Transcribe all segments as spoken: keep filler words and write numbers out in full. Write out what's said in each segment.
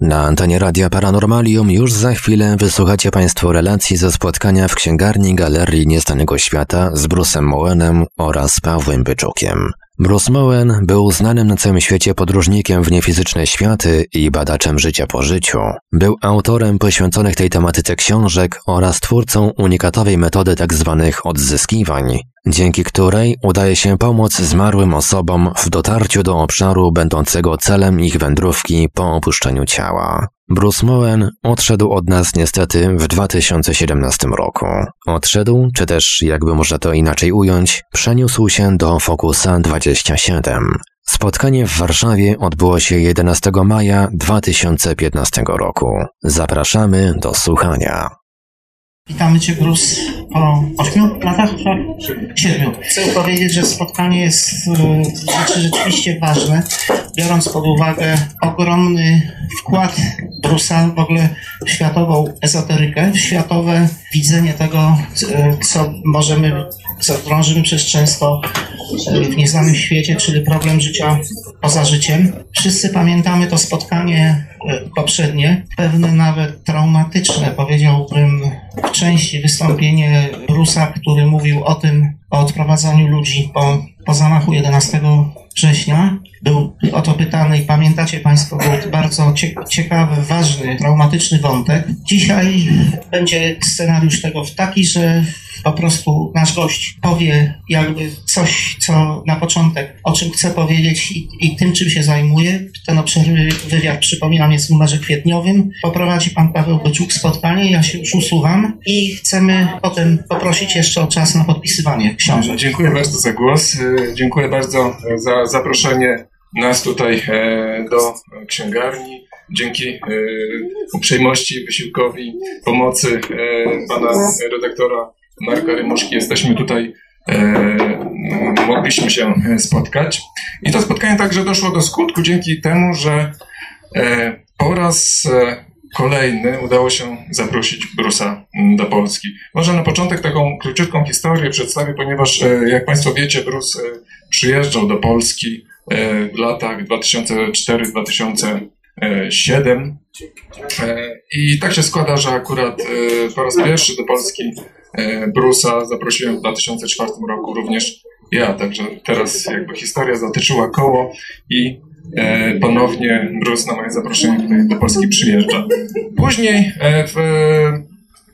Na antenie Radia Paranormalium już za chwilę wysłuchacie Państwo relacji ze spotkania w Księgarni Galerii Niestanego Świata z Bruce'em Moenem oraz Pawłem Byczukiem. Bruce Moen był znanym na całym świecie podróżnikiem w niefizyczne światy i badaczem życia po życiu. Był autorem poświęconych tej tematyce książek oraz twórcą unikatowej metody tzw. odzyskiwań, dzięki której udaje się pomóc zmarłym osobom w dotarciu do obszaru będącego celem ich wędrówki po opuszczeniu ciała. Bruce Moen odszedł od nas niestety w dwa tysiące siedemnastym roku. Odszedł, czy też, jakby można to inaczej ująć, przeniósł się do Focusa dwadzieścia siedem. Spotkanie w Warszawie odbyło się jedenastego maja dwa tysiące piętnastego roku. Zapraszamy do słuchania. Witamy Cię, Bruce, po ośmiu latach, tak? siedmiu. Chcę powiedzieć, że spotkanie jest rzeczy rzeczywiście ważne, biorąc pod uwagę ogromny wkład Bruce'a w ogóle w światową ezoterykę, w światowe widzenie tego, co możemy, co drążymy przez często w nieznanym świecie, czyli problem życia poza życiem. Wszyscy pamiętamy to spotkanie poprzednie, pewne nawet traumatyczne, powiedziałbym, w części wystąpienie Bruce'a, który mówił o tym, o odprowadzaniu ludzi po, po zamachu jedenastego września. Był o to pytany i pamiętacie Państwo, był bardzo ciekawy, ważny, traumatyczny wątek. Dzisiaj będzie scenariusz tego taki, że po prostu nasz gość powie jakby coś, co na początek, o czym chce powiedzieć i, i tym, czym się zajmuje. Ten obszerny wywiad, przypominam, jest w numerze kwietniowym. Poprowadzi Pan Paweł Byczuk spotkanie, ja się już usuwam i chcemy potem poprosić jeszcze o czas na podpisywanie książek. Dziękuję bardzo za głos, dziękuję bardzo za zaproszenie nas tutaj do księgarni. Dzięki e, uprzejmości, wysiłkowi, pomocy e, pana redaktora Marka Rymuszki jesteśmy tutaj, e, mogliśmy się spotkać. I to spotkanie także doszło do skutku dzięki temu, że e, po raz kolejny udało się zaprosić Bruce'a do Polski. Może na początek taką króciutką historię przedstawię, ponieważ e, jak Państwo wiecie, Bruce e, przyjeżdżał do Polski e, w latach dwa tysiące czwarty do dwa tysiące siódmego. I tak się składa, że akurat po raz pierwszy do Polski Bruce'a zaprosiłem w dwa tysiące czwartym roku również ja, także teraz jakby historia zatoczyła koło i ponownie Bruce na moje zaproszenie tutaj do Polski przyjeżdża. Później w,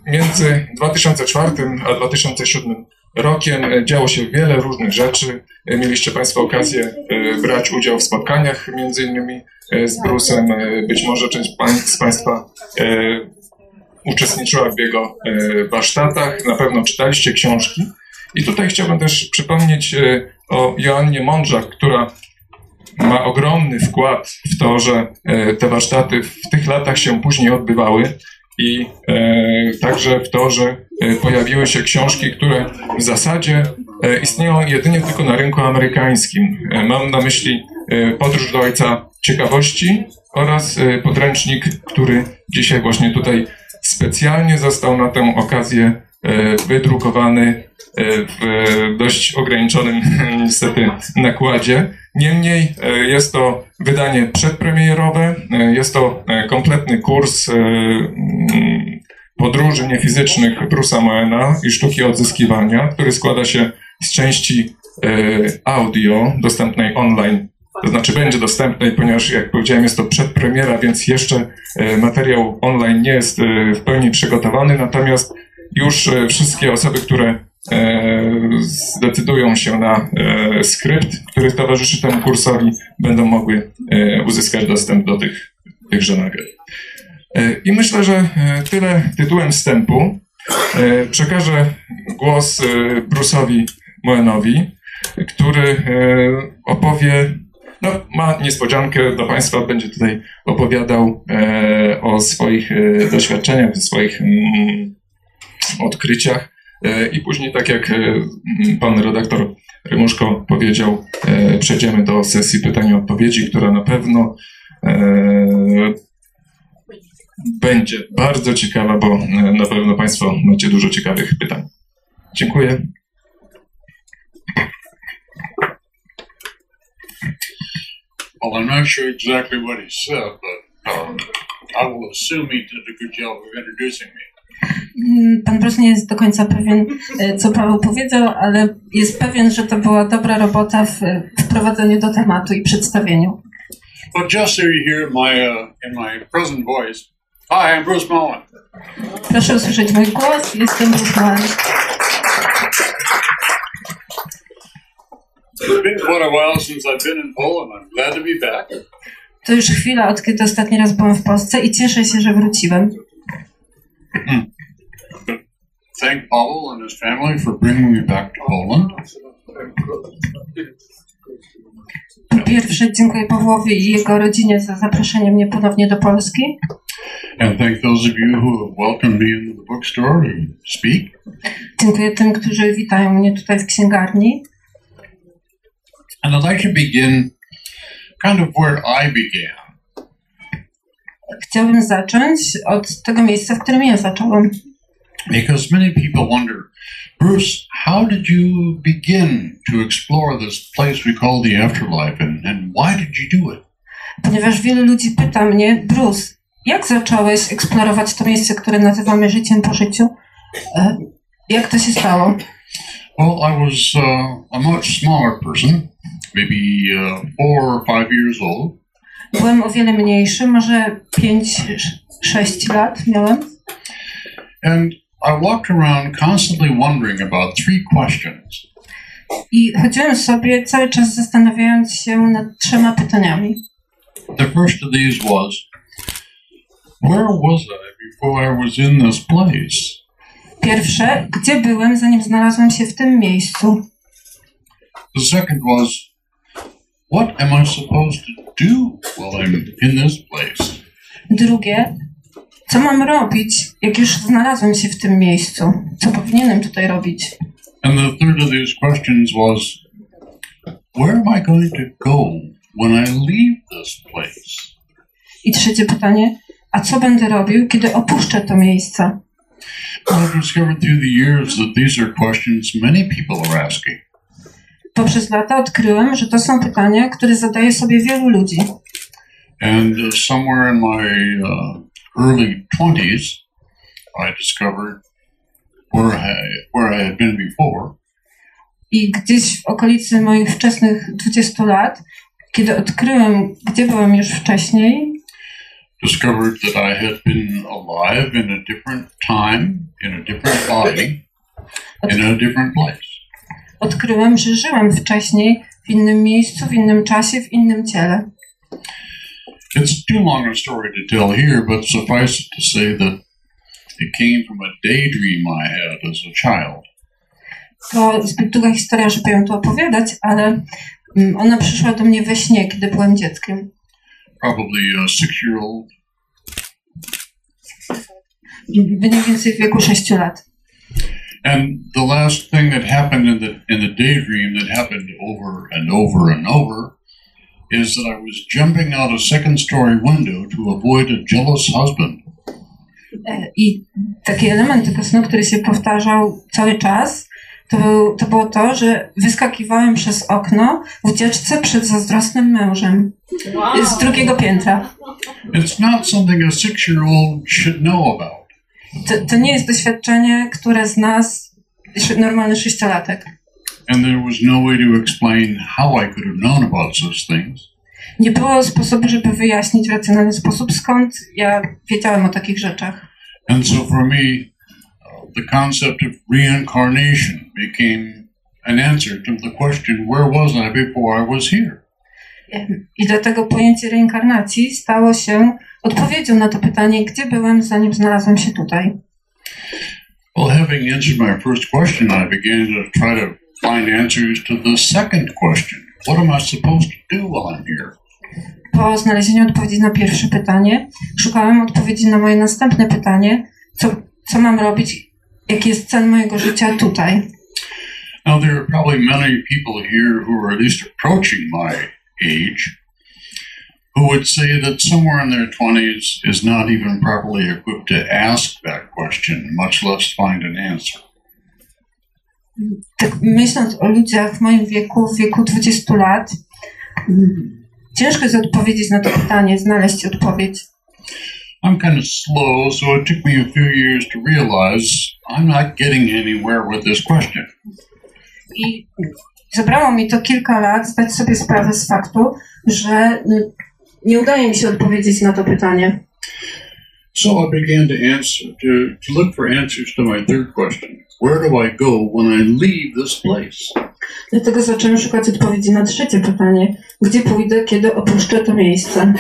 między dwa tysiące czwartym a dwa tysiące siódmym rokiem działo się wiele różnych rzeczy. Mieliście Państwo okazję brać udział w spotkaniach między innymi z Bruce'em. Być może część z Państwa uczestniczyła w jego warsztatach. Na pewno czytaliście książki. I tutaj chciałbym też przypomnieć o Joannie Mądrzak, która ma ogromny wkład w to, że te warsztaty w tych latach się później odbywały. I e, także w to, że e, pojawiły się książki, które w zasadzie e, istnieją jedynie tylko na rynku amerykańskim. E, mam na myśli e, Podróż do Ojca Ciekawości oraz e, podręcznik, który dzisiaj właśnie tutaj specjalnie został na tę okazję e, wydrukowany e, w e, dość ograniczonym niestety nakładzie. Niemniej jest to wydanie przedpremierowe, jest to kompletny kurs podróży niefizycznych Bruce'a Moena i sztuki odzyskiwania, który składa się z części audio dostępnej online, to znaczy będzie dostępnej, ponieważ jak powiedziałem jest to przedpremiera, więc jeszcze materiał online nie jest w pełni przygotowany, natomiast już wszystkie osoby, które zdecydują się na skrypt, który towarzyszy temu kursowi, będą mogły uzyskać dostęp do tych, tychże nagrań. I myślę, że tyle tytułem wstępu. Przekażę głos Bruce'owi Moenowi, który opowie, no ma niespodziankę dla Państwa, będzie tutaj opowiadał o swoich doświadczeniach, o swoich odkryciach. I później, tak jak pan redaktor Rymuszko powiedział, przejdziemy do sesji pytań i odpowiedzi, która na pewno będzie bardzo ciekawa, bo na pewno Państwo macie dużo ciekawych pytań. Dziękuję. Well, I'm not sure exactly what he said, but... Pan Bruce nie jest do końca pewien, co Paweł powiedział, ale jest pewien, że to była dobra robota w wprowadzeniu do tematu i przedstawieniu. But just so you hear my, uh, in my present voice, hi, I'm Bruce Moen. Proszę usłyszeć mój głos, jestem Bruce Moen. It's been quite a while since I've been in Poland. I'm glad to be back. To już chwila, od kiedy ostatni raz byłem w Polsce i cieszę się, że wróciłem. Thank Paweł and his family for bringing me back to Poland. Po pierwsze, dziękuję Pawłowi i jego rodzinie za zaproszenie mnie ponownie do Polski. And thank those of you who have welcomed me into the bookstore and speak. Dziękuję tym, którzy witają mnie tutaj w księgarni. And I'd like to begin kind of where I began. Chciałbym zacząć od tego miejsca, w którym ja zacząłem. Because many people wonder, Bruce, how did you begin to explore this place we call the afterlife, and, and why did you do it? Ponieważ wielu ludzi pyta mnie, Bruce, jak zacząłeś eksplorować to miejsce, które nazywamy życiem po życiu? Jak to się stało? Well, I was uh, a much smaller person, maybe uh, four or five years old. Byłem o wiele mniejszy, może pięć sześć lat miałem. And I walked around constantly wondering about three questions. I chodziłem sobie cały czas zastanawiając się nad trzema pytaniami. The first of these was, where was I before I was in this place? Pierwsze, gdzie byłem, zanim znalazłem się w tym miejscu? The second was, what am I supposed to do while I'm in this place? Drugie, co mam robić, jak już znalazłem się w tym miejscu? Co powinienem tutaj robić? And the third of these questions was, where am I going to go when I leave this place? I trzecie pytanie, a co będę robił, kiedy opuszczę to miejsce? I've discovered through the years that these are questions many people are asking. Poprzez lata odkryłem, że to są pytania, które zadaje sobie wielu ludzi. And uh, somewhere in my uh, early twenties, I discovered where I, where I had been before. I gdzieś w okolicy moich wczesnych dwudziestu lat, kiedy odkryłem, gdzie byłem już wcześniej, discovered that I had been alive in a different time, in a different body, in a different place. Odkryłem, że żyłem wcześniej w innym miejscu, w innym czasie, w innym ciele. It's too long a story to tell here, but suffice it to say that it came from a daydream I had as a child. To zbyt długa historia, żeby ją tu opowiadać, ale ona przyszła do mnie we śnie, kiedy byłem dzieckiem. Probably a six-year-old. Mniej więcej w wieku sześciu lat. And the last thing that happened in the in the daydream that happened over and over and over is that I was jumping out a second-story window to avoid a jealous husband. I taki element tego snu, który się powtarzał cały czas, to, był, to było to, że wyskakiwałem przez okno w ucieczce przed zazdrosnym mężem wow. z drugiego piętra. It's not something a six-year-old should know about. To, to nie jest doświadczenie, które zna normalny sześciolatek. And there was no way to explain how I could have known about such things. Nie było sposobu, żeby wyjaśnić w racjonalny sposób, skąd ja wiedziałem o takich rzeczach. And so for me, the concept of reincarnation became an answer to the question, where was I before I was here? I dlatego pojęcie reinkarnacji stało się odpowiedzią na to pytanie, gdzie byłem, zanim znalazłem się tutaj. Well, having answered my first question, I began to try to find answers to the second question. What am I supposed to do while I'm here? Po znalezieniu odpowiedzi na pierwsze pytanie, szukałem odpowiedzi na moje następne pytanie, co, co mam robić, jaki jest cel mojego życia tutaj. Now there are probably many people here who are at least approaching my age who would say that somewhere in their twenties is not even properly equipped to ask that question, much less find an answer. Tak myśląc o ludziach w moim wieku, w wieku dwudziestu lat, ciężko jest odpowiedzieć na to pytanie, znaleźć odpowiedź. I'm kind of slow, so it took me a few years to realize I'm not getting anywhere with this question. I zabrało mi to kilka lat zdać sobie sprawę z faktu, że nie udaje mi się odpowiedzieć na to pytanie. So I began to answer, to, to look for answers to my third question. Where do I go when I leave this place? Dlatego zacząłem szukać odpowiedzi na trzecie pytanie. Gdzie pójdę, kiedy opuszczę to miejsce?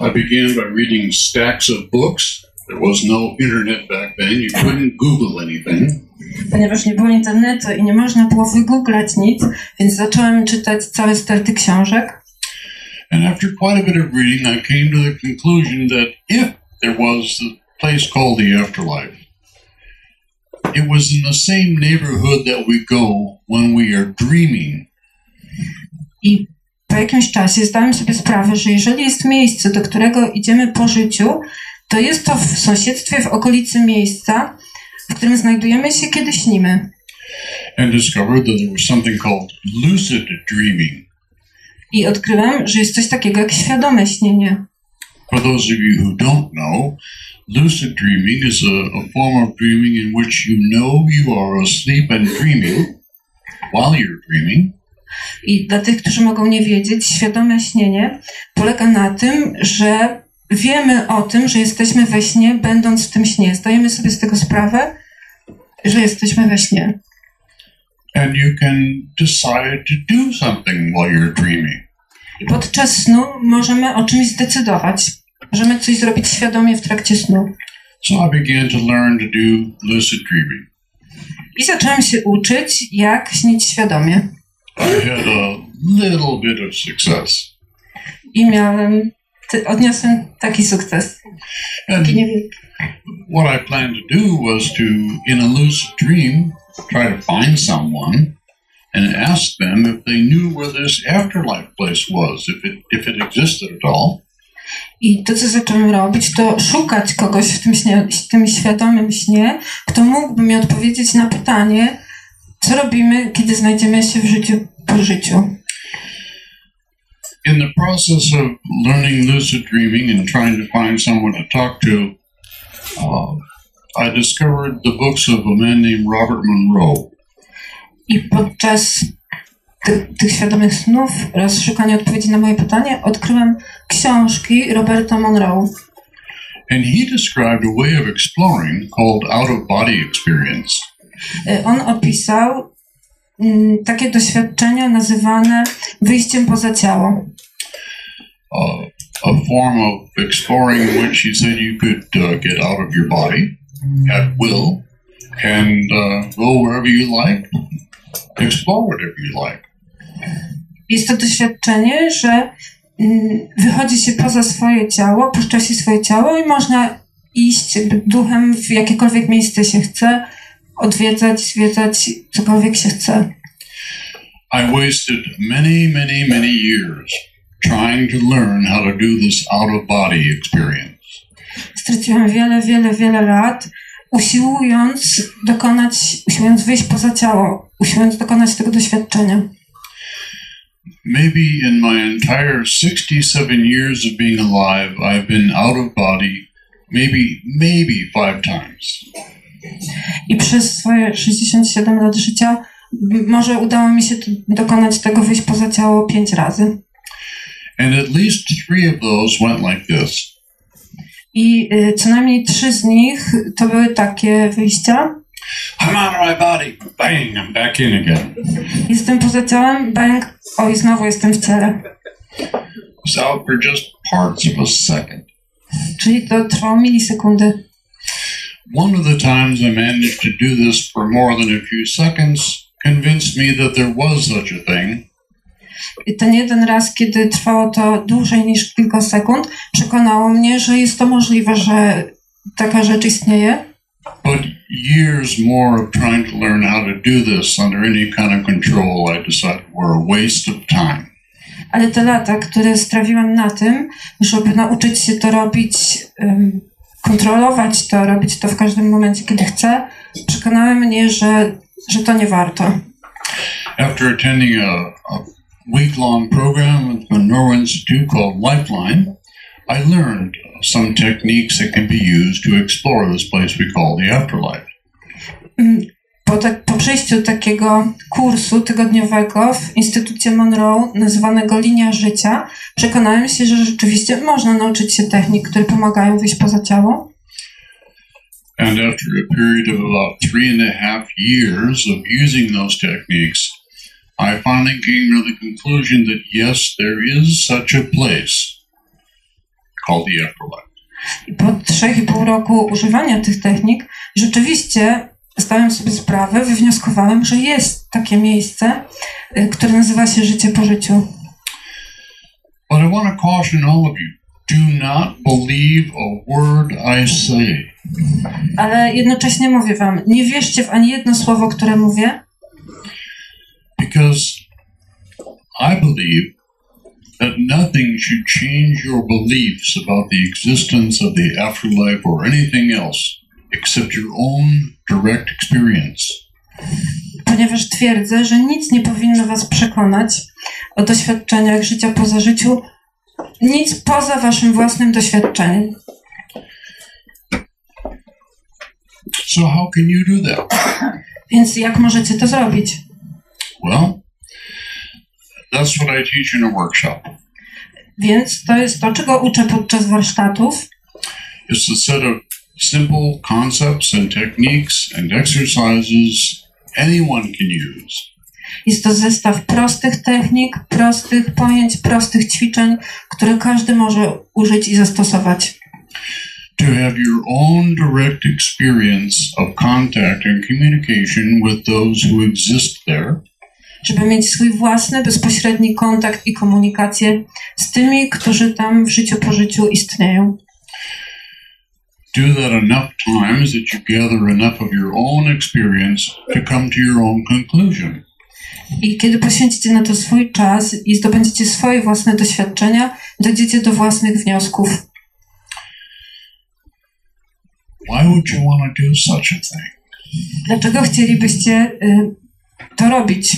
I began by reading stacks of books. There was no internet back then. You couldn't Google anything. Ponieważ nie było internetu i nie można było wygooglać nic, więc zacząłem czytać całe sterty książek. And after quite a bit of reading, I came to the conclusion that if there was a place called the afterlife, it was in the same neighborhood that we go when we are dreaming. I po jakimś czasie zdałem sobie sprawę, że jeżeli jest miejsce, do którego idziemy po życiu, to jest to w sąsiedztwie, w okolicy miejsca, w którym znajdujemy się, kiedy śnimy. And discovered that there was something called lucid dreaming. I odkryłem, że jest coś takiego jak świadome śnienie. For those of you who don't know, lucid dreaming is a, a form of dreaming in which you know you are asleep and dreaming while you're dreaming. I dla tych, którzy mogą nie wiedzieć, świadome śnienie polega na tym, że wiemy o tym, że jesteśmy we śnie, będąc w tym śnie. Zdajemy sobie z tego sprawę, że jesteśmy we śnie. And you can decide to do something while you're dreaming. Podczas snu możemy o czymś zdecydować. Możemy coś zrobić świadomie w trakcie snu. So I began to learn to do lucid dreaming. I zacząłem się uczyć, jak śnić świadomie. I had a little bit of success. I miałem, odniosłem taki sukces. And what I planned to do was to, in a lucid dream, try to find someone and ask them if they knew where this afterlife place was, if it, if it existed at all. I to, co zacząłem robić, to szukać kogoś w tym, śnie, w tym świadomym śnie, kto mógłby mi odpowiedzieć na pytanie, co robimy, kiedy znajdziemy się w życiu po życiu. In the process of learning lucid dreaming and trying to find someone to talk to, uh, I discovered the books of a man named Robert Monroe. I podczas ty- tych świadomych snów oraz szukania odpowiedzi na moje pytanie odkryłem książki Roberta Monroe. And he described a way of exploring called out-of-body experience. On opisał mm, takie doświadczenia nazywane wyjściem poza ciało. Uh, a form of exploring which he said you could uh, get out of your body at will, and uh, go wherever you like, explore whatever you like. Jest to doświadczenie, że mm, wychodzi się poza swoje ciało, puszcza się swoje ciało i można iść duchem w jakiekolwiek miejsce się chce, odwiedzać, zwiedzać, cokolwiek się chce. I wasted many, many, many years trying to learn how to do this out-of-body experience. Straciłem wiele, wiele, wiele lat, usiłując dokonać, usiłując wyjść poza ciało, usiłując dokonać tego doświadczenia. Maybe in my entire sixty-seven years of being alive, I've been out of body, maybe, maybe five times. I przez swoje sześćdziesiąt siedem lat życia może udało mi się dokonać tego wyjść poza ciało pięć razy. And at least three of those went like this. I y, co najmniej trzy z nich to były takie wyjścia. I'm out of my body. Bang, I'm back in again. Jestem poza ciałem, bang, oj, znowu jestem w ciele. It's out for just parts of a second. Czyli to trwało milisekundy. One of the times I managed to do this for more than a few seconds convinced me that there was such a thing. I ten jeden raz, kiedy trwało to dłużej niż kilka sekund, przekonało mnie, że jest to możliwe, że taka rzecz istnieje. But years more of trying to learn how to do this under any kind of control, I decided were a waste of time. Ale te lata, które strawiłem na tym, żeby nauczyć się to robić, um, kontrolować to, robić to w każdym momencie, kiedy chcę, przekonały mnie, że, że to nie warto. After attending a, a week-long program at the Monroe Institute called Lifeline, I learned some techniques that can be used to explore this place we call the afterlife. Po, tak, po przejściu takiego kursu tygodniowego w Instytucie Monroe, nazywanego Linia Życia, przekonałem się, że rzeczywiście można nauczyć się technik, które pomagają wyjść poza ciało. And after a period of about three and a half years of using those techniques, I finally came to the conclusion that yes, there is such a place called the afterlife. I po trzech i pół roku używania tych technik, rzeczywiście zdałem sobie sprawę, wywnioskowałem, że jest takie miejsce, które nazywa się życie po życiu. But I want to caution all of you. Do not believe a word I say. Ale jednocześnie mówię wam, nie wierzcie w ani jedno słowo, które mówię. Because I believe that nothing should change your beliefs about the existence of the afterlife or anything else except your own direct experience. Ponieważ twierdzę, że nic nie powinno was przekonać o doświadczeniach życia poza życiu, nic poza waszym własnym doświadczeniem. So how can you do that? Więc jak możecie to zrobić? Well, that's what I teach in a workshop. Więc to jest to, czego uczę podczas warsztatów. It's a set of simple concepts and techniques and exercises anyone can use. Jest to zestaw prostych technik, prostych pojęć, prostych ćwiczeń, które każdy może użyć i zastosować. To have your own direct experience of contact and communication with those who exist there. Żeby mieć swój własny, bezpośredni kontakt i komunikację z tymi, którzy tam w życiu po życiu istnieją. Do that enough times that you gather enough of your own experience to come to your own conclusion. I kiedy poświęcicie na to swój czas i zdobędziecie swoje własne doświadczenia, dojdziecie do własnych wniosków. Why would you want to do such a thing? Dlaczego chcielibyście y, to robić?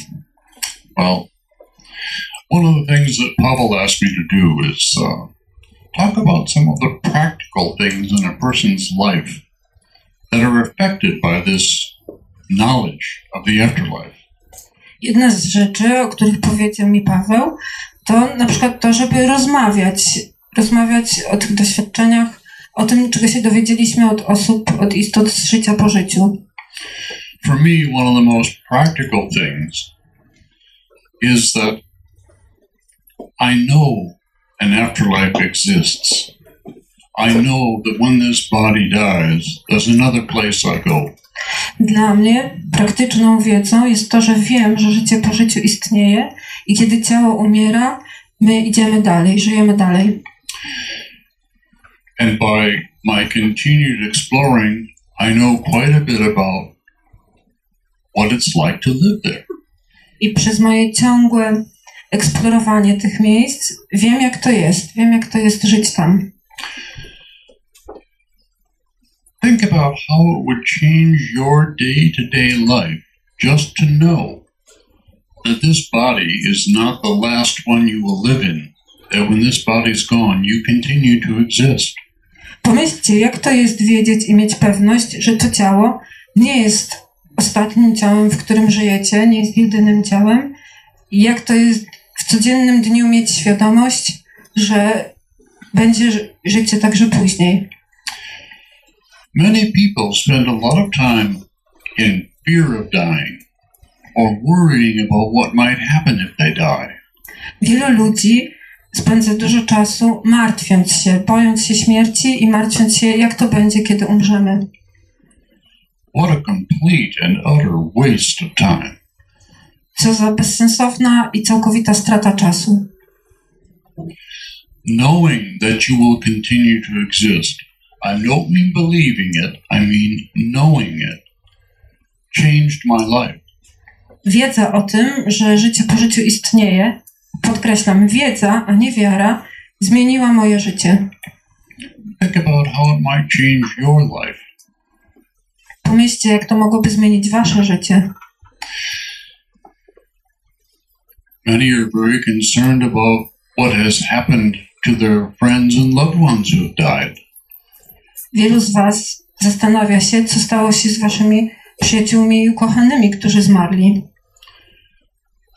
Well, one of the things that Paweł asked me to do is uh, talk about some of the practical things in a person's life that are affected by this knowledge of the afterlife. Jedna z rzeczy, o których powiedział mi Paweł, to na przykład to, żeby rozmawiać, rozmawiać o tych doświadczeniach, o tym, czego się dowiedzieliśmy od osób, od istot z życia po życiu. For me, one of the most practical things is that I know an afterlife exists. I know that when this body dies, there's another place I go. Dla mnie praktyczną wiedzą jest to, że wiem, że życie po życiu istnieje i kiedy ciało umiera, my idziemy dalej, żyjemy dalej. And by my continued exploring, I know quite a bit about what it's like to live there. I przez moje ciągłe eksplorowanie tych miejsc wiem, jak to jest, wiem, jak to jest żyć tam. Think about how it would change your day-to-day life just to know that this body is not the last one you will live in, that when this body's gone, you continue to exist. Pomyślcie, jak to jest wiedzieć i mieć pewność, że to ciało nie jest ostatnim ciałem, w którym żyjecie, nie jest jedynym ciałem. I jak to jest w codziennym dniu mieć świadomość, że będzie życie także później. Many people spend a lot of time in fear of dying or worrying about what might happen if they die. Wielu ludzi spędza dużo czasu martwiąc się, bojąc się śmierci i martwiąc się, jak to będzie, kiedy umrzemy. What a complete and utter waste of time. Co za bezsensowna i całkowita strata czasu. Knowing that you will continue to exist. I don't mean believing it, I mean knowing it, changed my life. Wiedza o tym, że życie po życiu istnieje, podkreślam, wiedza, a nie wiara, zmieniła moje życie. Think about how it might change your life. Pomyślcie, jak to mogłoby zmienić wasze życie. Many are very concerned about what has happened to their friends and loved ones who have died. Wielu z was zastanawia się, co stało się z waszymi przyjaciółmi i ukochanymi, którzy zmarli.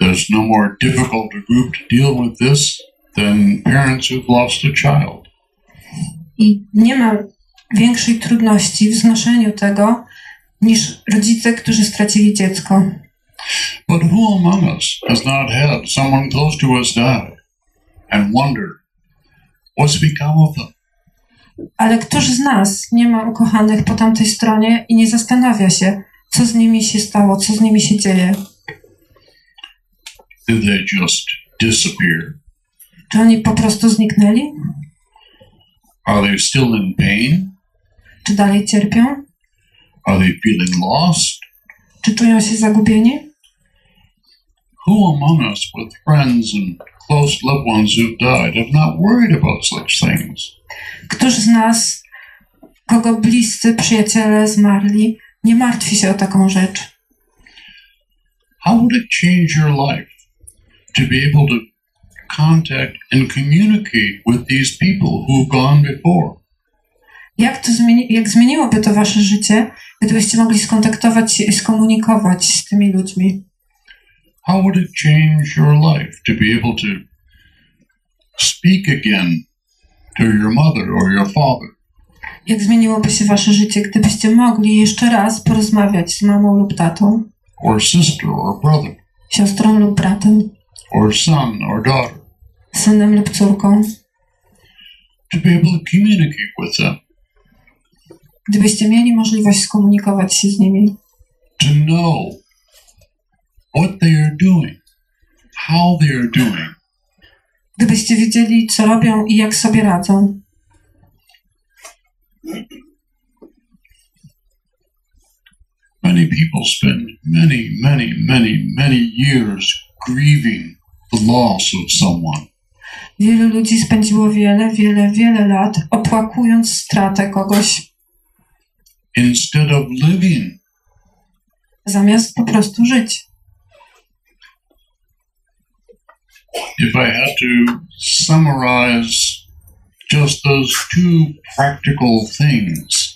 There's no more difficult group to deal with this than parents who've lost a child. I nie ma większej trudności w znoszeniu tego niż rodzice, którzy stracili dziecko. But who among us has not had someone close to us die and wonder what's become of them? Ale któż z nas nie ma ukochanych po tamtej stronie i nie zastanawia się, co z nimi się stało, co z nimi się dzieje? Did they just disappear? Czy oni po prostu zniknęli? Are they still in pain? Czy dalej cierpią? Are they feeling lost? Czy czują się zagubieni? Who among us with friends and close loved ones who've died have not worried about such things? Któż z nas, kogo bliscy przyjaciele zmarli, nie martwi się o taką rzecz? How would it change your life to be able to contact and communicate with these people who've gone before? Jak to zmieni, jak zmieniłoby to wasze życie, gdybyście mogli skontaktować się i skomunikować z tymi ludźmi? How would it change your life to be able to speak again to your mother or your father? Jak zmieniłoby się wasze życie, gdybyście mogli jeszcze raz porozmawiać z mamą lub tatą? Or sister or brother? Siostrą lub bratem? Or son or daughter? Synem lub córką? To be able to communicate with them. Gdybyście mieli możliwość skomunikować się z nimi. To know what they are doing, how they are doing. Gdybyście wiedzieli, co robią i jak sobie radzą. Many people spend many, many, many, many years grieving the loss of someone. Wielu ludzi spędziło wiele, wiele, wiele lat opłakując stratę kogoś. Instead of living. Zamiast po prostu żyć. If I had to summarize just those two practical things.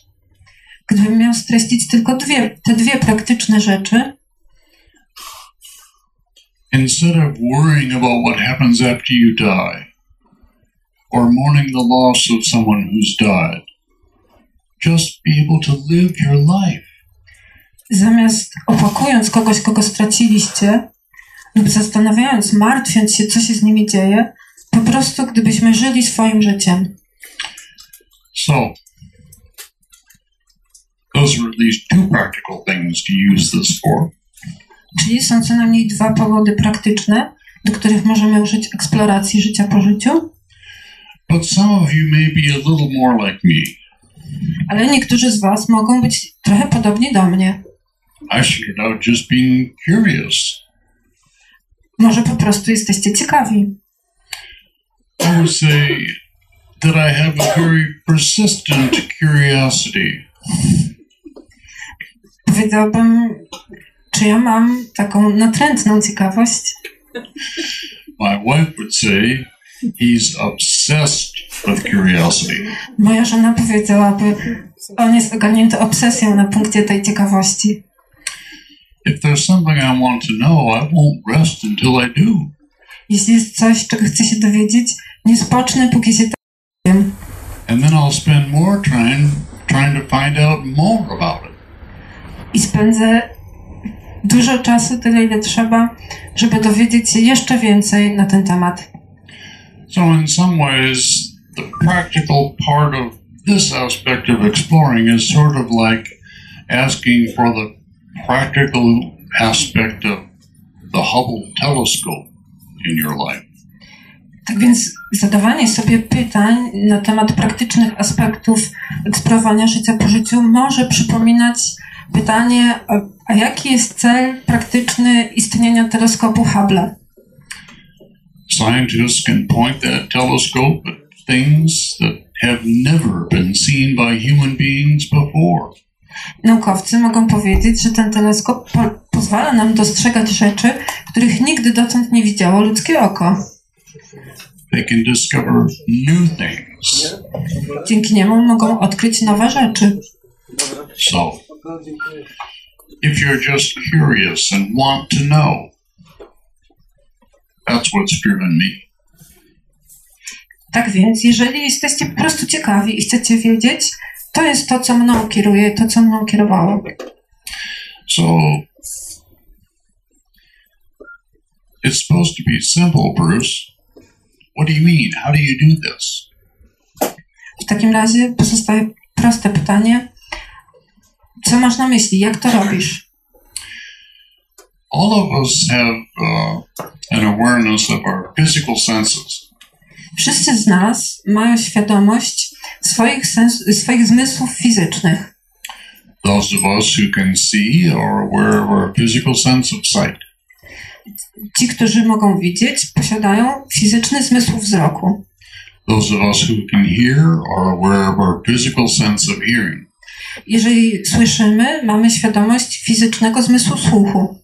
Gdybym miał streścić tylko dwie, te dwie praktyczne rzeczy. Instead of worrying about what happens after you die, or mourning the loss of someone who's died, just be able to live your life. Zamiast opłakując kogoś, kogo straciliście, lub zastanawiając, martwiąc się, co się z nimi dzieje, po prostu gdybyśmy żyli swoim życiem. So, those are at least two practical things to use this for. Czyli są co najmniej dwa powody praktyczne, do których możemy użyć eksploracji życia po życiu. But some of you may be a little more like me. Ale niektórzy z was mogą być trochę podobni do mnie. I should have just been curious. Może po prostu jesteście ciekawi. I would say that I have a very persistent curiosity. Powiedziałbym, czy ja mam taką natrętną ciekawość? My wife would say he's obsessed with curiosity. Moja żona powiedziałaby, on jest ogarnięty obsesją na punkcie tej ciekawości. If there's something I want to know, I won't rest until I do. Jeśli jest coś, czego chcę się dowiedzieć, nie spocznę, póki się dowiem. And then I'll spend more time trying to find out more about it. I spędzę dużo czasu, tyle ile trzeba, żeby dowiedzieć się jeszcze więcej na ten temat. So in some ways, the practical part of this aspect of exploring is sort of like asking for the practical aspect of the Hubble telescope in your life. Tak więc zadawanie sobie pytań na temat praktycznych aspektów eksplorowania życia po życiu może przypominać pytanie, a jaki jest cel praktyczny istnienia teleskopu Hubble'a? Scientists can point that telescope at things that have never been seen by human beings before. Naukowcy mogą powiedzieć, że ten teleskop po pozwala nam dostrzegać rzeczy, których nigdy dotąd nie widziało ludzkie oko. They can discover new things. Dzięki niemu mogą odkryć nowe rzeczy. So, if you're just curious and want to know, that's what's driven me. Tak więc, jeżeli jesteście po prostu ciekawi i chcecie wiedzieć, to jest to, co mną kieruje, to, co mną kierowało. So, it's supposed to be simple, Bruce. What do you mean? How do you do this? W takim razie pozostaje proste pytanie. Co masz na myśli? Jak to robisz? All of us have uh, an awareness of our physical senses. Wszyscy z nas mają świadomość swoich, sens- swoich zmysłów fizycznych. Those of us who can see are aware of our physical sense of sight. Ci, którzy mogą widzieć, posiadają fizyczny zmysł wzroku. Those of us who can hear are aware of our physical sense of hearing. Jeżeli słyszymy, mamy świadomość fizycznego zmysłu słuchu.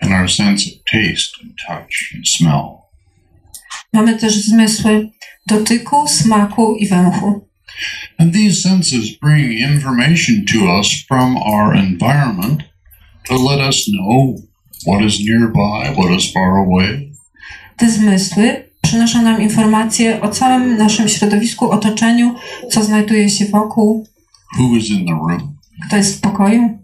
And our sense of taste and touch and smell. Mamy też zmysły dotyku, smaku i węchu. And these senses bring information to us from our environment to let us know what is nearby, what is far away. Te zmysły przynoszą nam informacje o całym naszym środowisku, otoczeniu, co znajduje się wokół. Who is in the room? Kto jest w pokoju?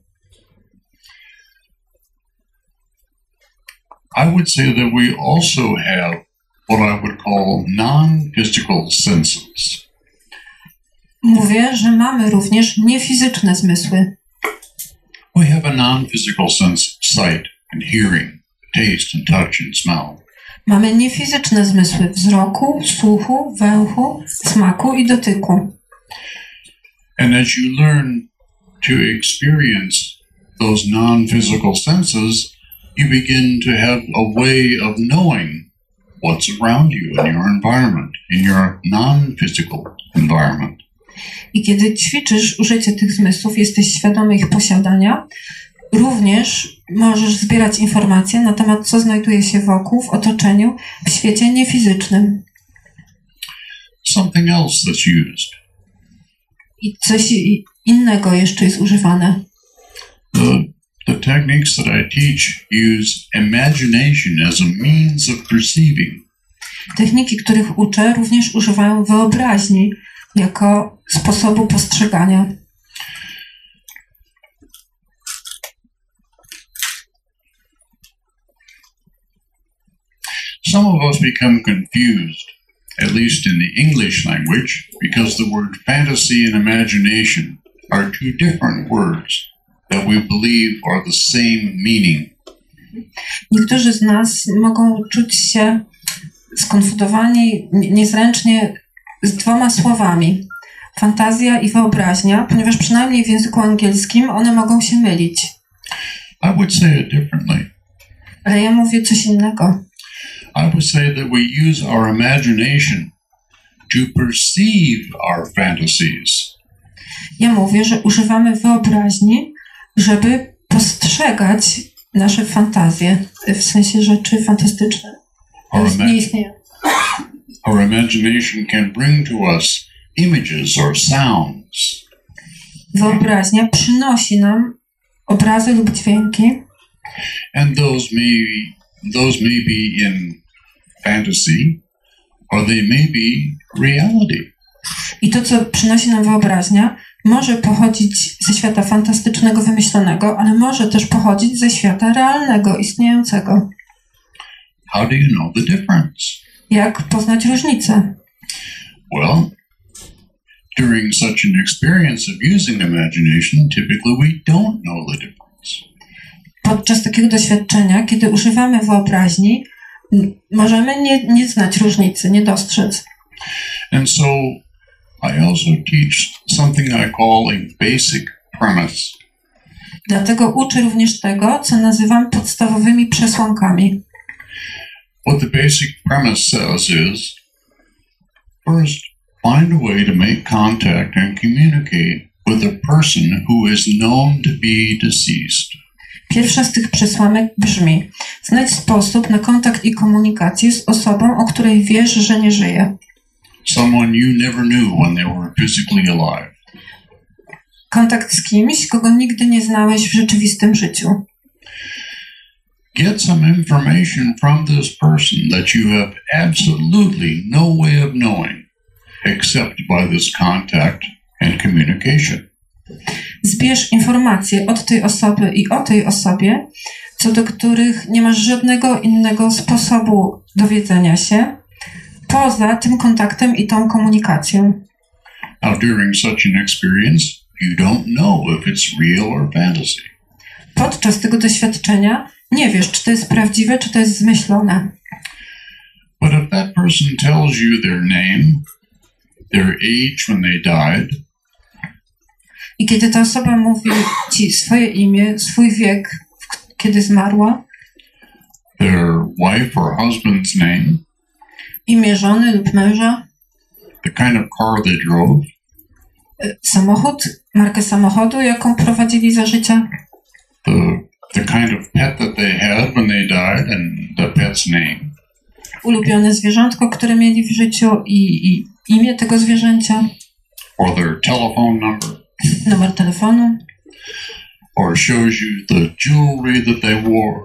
I would say that we also have what I would call non-physical senses. Mówię, że mamy również niefizyczne zmysły. We have a non-physical sense of sight and hearing, taste and touch and smell. Mamy niefizyczne zmysły wzroku, słuchu, węchu, smaku i dotyku. And as you learn to experience those non-physical senses, you begin to have a way of knowing what's around you in your environment, in your non-physical environment. I kiedy ćwiczysz użycie tych zmysłów, jesteś świadomy ich posiadania, również możesz zbierać informacje na temat, co znajduje się wokół, w otoczeniu, w świecie niefizycznym. Something else that's used. I coś innego jeszcze jest używane. The, the techniques that I teach use imagination as a means of perceiving. Techniki, których uczę, również używają wyobraźni jako sposobu postrzegania. Some of us become confused, at least in the English language, because the word fantasy and imagination are two different words that we believe are the same meaning. Niektórzy z nas mogą czuć się skonfudowani, niezręcznie z dwoma słowami, fantazja i wyobraźnia, ponieważ przynajmniej w języku angielskim one mogą się mylić. I would say it differently. Ale ja mówię coś innego. I would say that we use our imagination to perceive our fantasies. Ja mówię, że używamy wyobraźni, żeby postrzegać nasze fantazje, w sensie rzeczy fantastyczne. Our, ima- our imagination can bring to us images or sounds. Wyobraźnia przynosi nam obrazy lub dźwięki. And those may Those may be in fantasy, or they may be reality. I to, co przynosi nam wyobraźnia, może pochodzić ze świata fantastycznego, wymyślonego, ale może też pochodzić ze świata realnego, istniejącego. How do you know the difference? Jak poznać różnicę? Well, during such an experience of using imagination, typically we don't know the difference. Podczas takiego doświadczenia, kiedy używamy wyobraźni, możemy nie, nie znać różnicy, nie dostrzec. And so I also teach something I call a basic premise. Dlatego uczę również tego, co nazywam podstawowymi przesłankami. What the basic premise says is, first, find a way to make contact and communicate with a person who is known to be deceased. Pierwsza z tych przesłanek brzmi: znajdź sposób na kontakt i komunikację z osobą, o której wiesz, że nie żyje. Someone you never knew when they were physically alive. Kontakt z kimś, kogo nigdy nie znałeś w rzeczywistym życiu. Get some information from this person that you have absolutely no way of knowing, except by this contact and communication. Zbierz informacje od tej osoby i o tej osobie, co do których nie masz żadnego innego sposobu dowiedzenia się, poza tym kontaktem i tą komunikacją. Now, during such an experience, you don't know if it's real or fantasy. Podczas tego doświadczenia nie wiesz, czy to jest prawdziwe, czy to jest zmyślone. But if that person tells you their name, their age when they died, i kiedy ta osoba mówi ci swoje imię, swój wiek, kiedy zmarła, their wife or husband's name, imię żony lub męża, the kind of car they drove, samochód, markę samochodu, jaką prowadzili za życia, the, the kind of pet that they had when they died and the pet's name, ulubione zwierzątko, które mieli w życiu i, i imię tego zwierzęcia, or their telephone number, numer telefonu, or shows you the jewelry that they wore,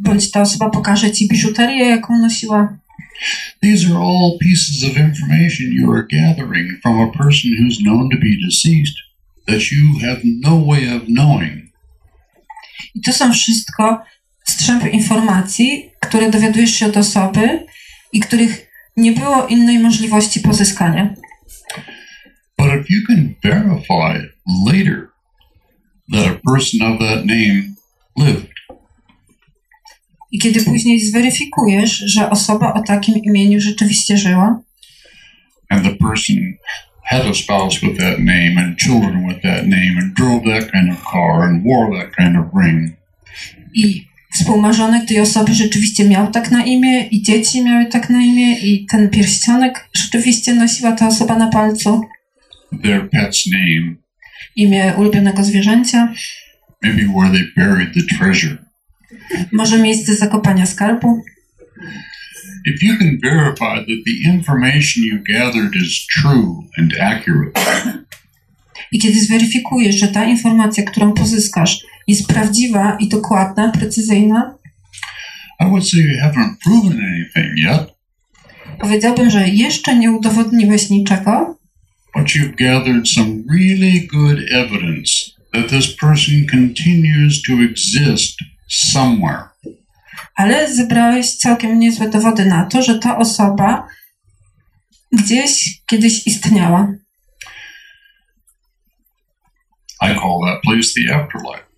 bądź ta osoba pokaże ci biżuterię, jaką nosiła. These are all pieces of information you are gathering from a person who's known to be deceased that you have no way of knowing. I to są wszystko strzępy informacji, które dowiadujesz się od osoby i których nie było innej możliwości pozyskania. But if you can verify later that a person of that name lived. I kiedy później zweryfikujesz, że osoba o takim imieniu rzeczywiście żyła. And the person had a spouse with that name and children with that name and drove that kind of car and wore that kind of ring. I współmałżonek tej osoby rzeczywiście miał tak na imię i dzieci miały tak na imię i ten pierścionek rzeczywiście nosiła ta osoba na palcu. Their pet's name. Imię ulubionego zwierzęcia. Maybe where they buried the treasure. Może miejsce zakopania skarbu. If you can verify that the information you gathered is true and accurate. I kiedy zweryfikujesz, że ta informacja, którą pozyskasz, jest prawdziwa i dokładna, precyzyjna. I would say you haven't proven anything yet. Powiedziałbym, że jeszcze nie udowodniłeś niczego. But you've gathered some really good evidence that this person continues to exist somewhere. Ale zebrałeś całkiem niezłe dowody na to, że ta osoba gdzieś kiedyś istniała. I call that place the afterlife.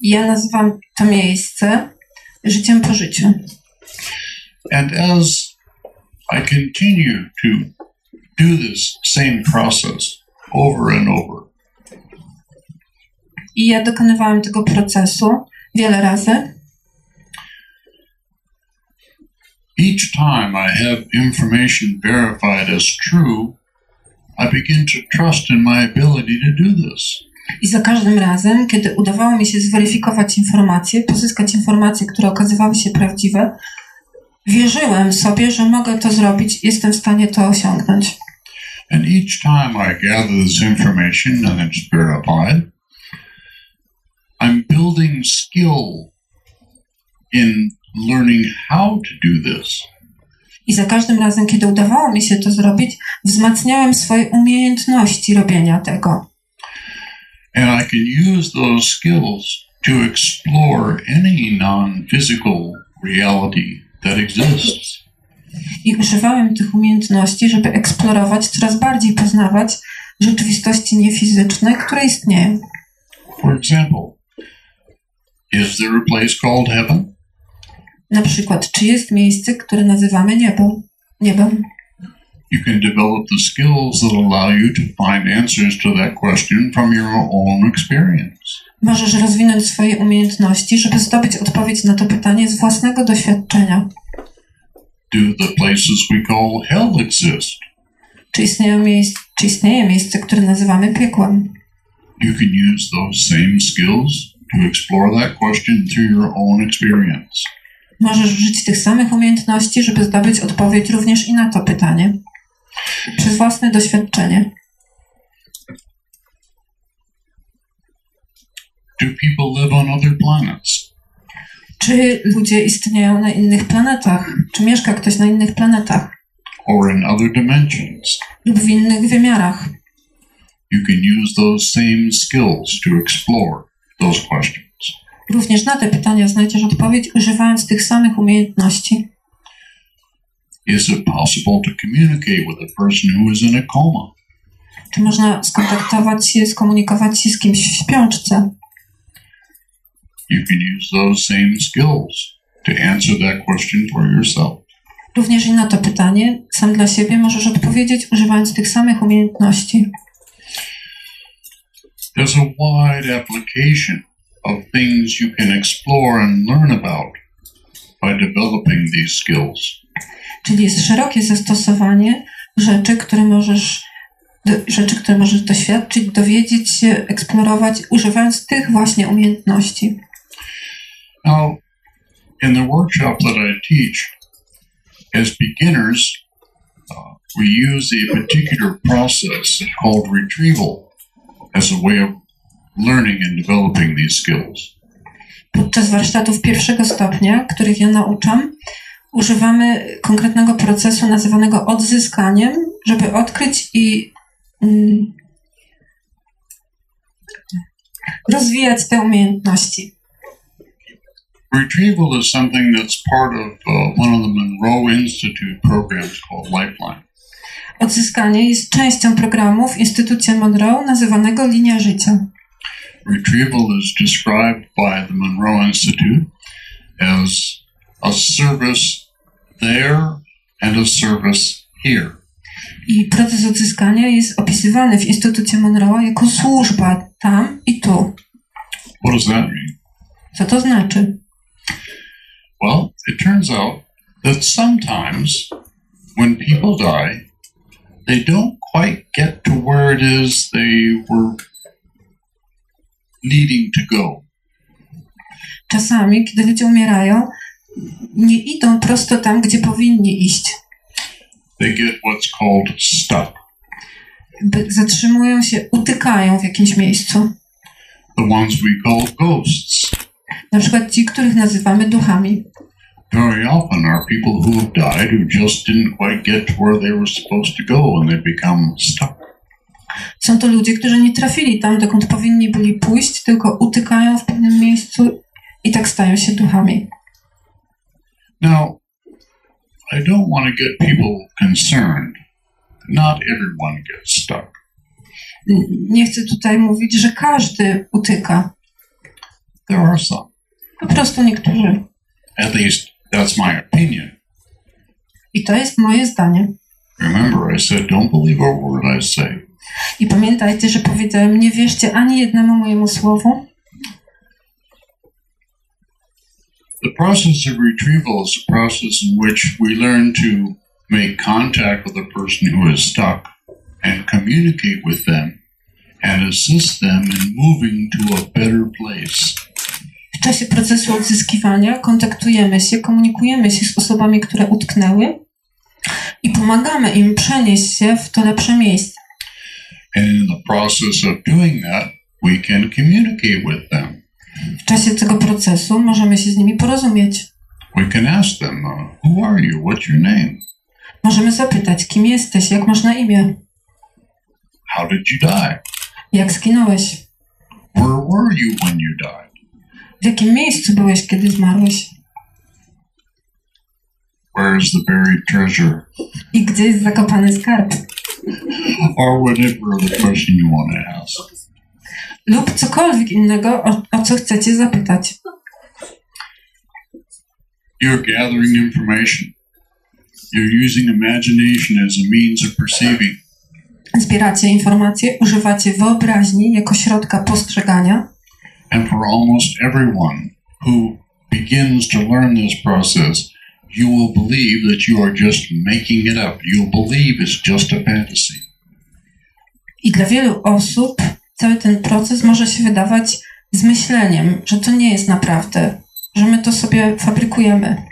Ja nazywam to miejsce życiem po życiu. And as I continue to do this same process over and over. I ja dokonywałem tego procesu wiele razy. Each time I have information verified as true, I begin to trust in my ability to do this. I za każdym razem, kiedy udawało mi się zweryfikować informacje, pozyskać informacje, które okazywały się prawdziwe, wierzyłem sobie, że mogę to zrobić, jestem w stanie to osiągnąć. And each time I gather this information and it's verified, I'm building skill in learning how to do this. I za każdym razem, kiedy udawało mi się to zrobić, wzmacniałem swoje umiejętności robienia tego. And I can use those skills to explore any non-physical reality that exists. I używałem tych umiejętności, żeby eksplorować, coraz bardziej poznawać rzeczywistości niefizyczne, które istnieją. For example, is there a place called heaven? Na przykład, czy jest miejsce, które nazywamy niebem? Niebem. You can develop the skills that allow you to find answers to that question from your own experience. Możesz rozwinąć swoje umiejętności, żeby zdobyć odpowiedź na to pytanie z własnego doświadczenia. Do the places we call hell exist? Czy istnieje miejsce, czy istnieje miejsce, które nazywamy piekłem? you can use those same skills to explore that question through your own experience. Możesz użyć tych samych umiejętności, żeby zdobyć odpowiedź również i na to pytanie, przez własne doświadczenie. Do people live on other planets? Czy ludzie istnieją na innych planetach? Czy mieszka ktoś na innych planetach? Or in other dimensions? Lub w innych wymiarach. You can use those same skills to explore those questions. Również na te pytania znajdziesz odpowiedź, używając tych samych umiejętności. Is it possible to communicate with a person who is in a coma? Czy można skontaktować się, skomunikować się z kimś w śpiączce? You can use those same skills to answer that question for yourself. Również i na to pytanie sam dla siebie możesz odpowiedzieć, używając tych samych umiejętności. There's a wide application of things you can explore and learn about by developing these skills. Czyli jest szerokie zastosowanie rzeczy, które możesz, do, rzeczy, które możesz doświadczyć, dowiedzieć się, eksplorować, używając tych właśnie umiejętności. Now, in the workshop that I teach, as beginners, uh, we use a particular process called retrieval as a way of learning and developing these skills. Podczas warsztatów pierwszego stopnia, których ja nauczam, używamy konkretnego procesu nazywanego odzyskaniem, żeby odkryć i mm, rozwijać te umiejętności. Retrieval is something that's part of uh, one of the Monroe Institute programs called Lifeline. Odzyskanie jest częścią programu w Instytucie Monroe nazywanego Linia Życia. Retrieval is described by the Monroe Institute as a service there and a service here. I proces odzyskania jest opisywany w Instytucie Monroe jako służba tam i tu. What does that mean? Co to znaczy? Well, it turns out that sometimes when people die, they don't quite get to where it is they were needing to go. Czasami, kiedy ludzie umierają, nie idą prosto tam, gdzie powinni iść. They get what's called stuck. Zatrzymują się, utykają w jakimś miejscu. The ones we call ghosts. Na przykład ci, których nazywamy duchami. Very often are people who have died who just didn't quite get to where they were supposed to go and they become stuck. Są to ludzie, którzy nie trafili tam, dokąd powinni byli pójść, tylko utykają w pewnym miejscu i tak stają się duchami. Now, I don't want to get people concerned. Not everyone gets stuck. Nie chcę tutaj mówić, że każdy utyka. There are some. Po prostu niektórzy. At least that's my opinion. I to jest moje zdanie. Remember, I said, don't believe a word I say. I pamiętajcie, że powiedziałem, nie wierzcie ani jednemu mojemu słowu. The process of retrieval is a process in which we learn to make contact with a person who is stuck and communicate with them and assist them in moving to a better place. W czasie procesu odzyskiwania kontaktujemy się, komunikujemy się z osobami, które utknęły i pomagamy im przenieść się w to lepsze miejsce. And in the process of doing that, we can communicate with them. W czasie tego procesu możemy się z nimi porozumieć. We can ask them, who are you? What's your name? Możemy zapytać, kim jesteś, jak masz na imię. How did you die? Jak zginąłeś? Where were you when you died? W jakim miejscu byłeś, kiedy zmarłeś? Where is the buried treasure? I gdzie jest zakopany skarb? Or whatever the question you want to ask. Lub cokolwiek innego, o, o co chcecie zapytać. You're gathering information. You're using imagination as a means of perceiving. Zbieracie informacje, używacie wyobraźni jako środka postrzegania. And for almost everyone who begins to learn this process, you will believe that you are just making it up. You'll believe it's just a fantasy. I dla wielu osób cały ten proces może się wydawać zmyśleniem, że to nie jest naprawdę, że my to sobie fabrykujemy.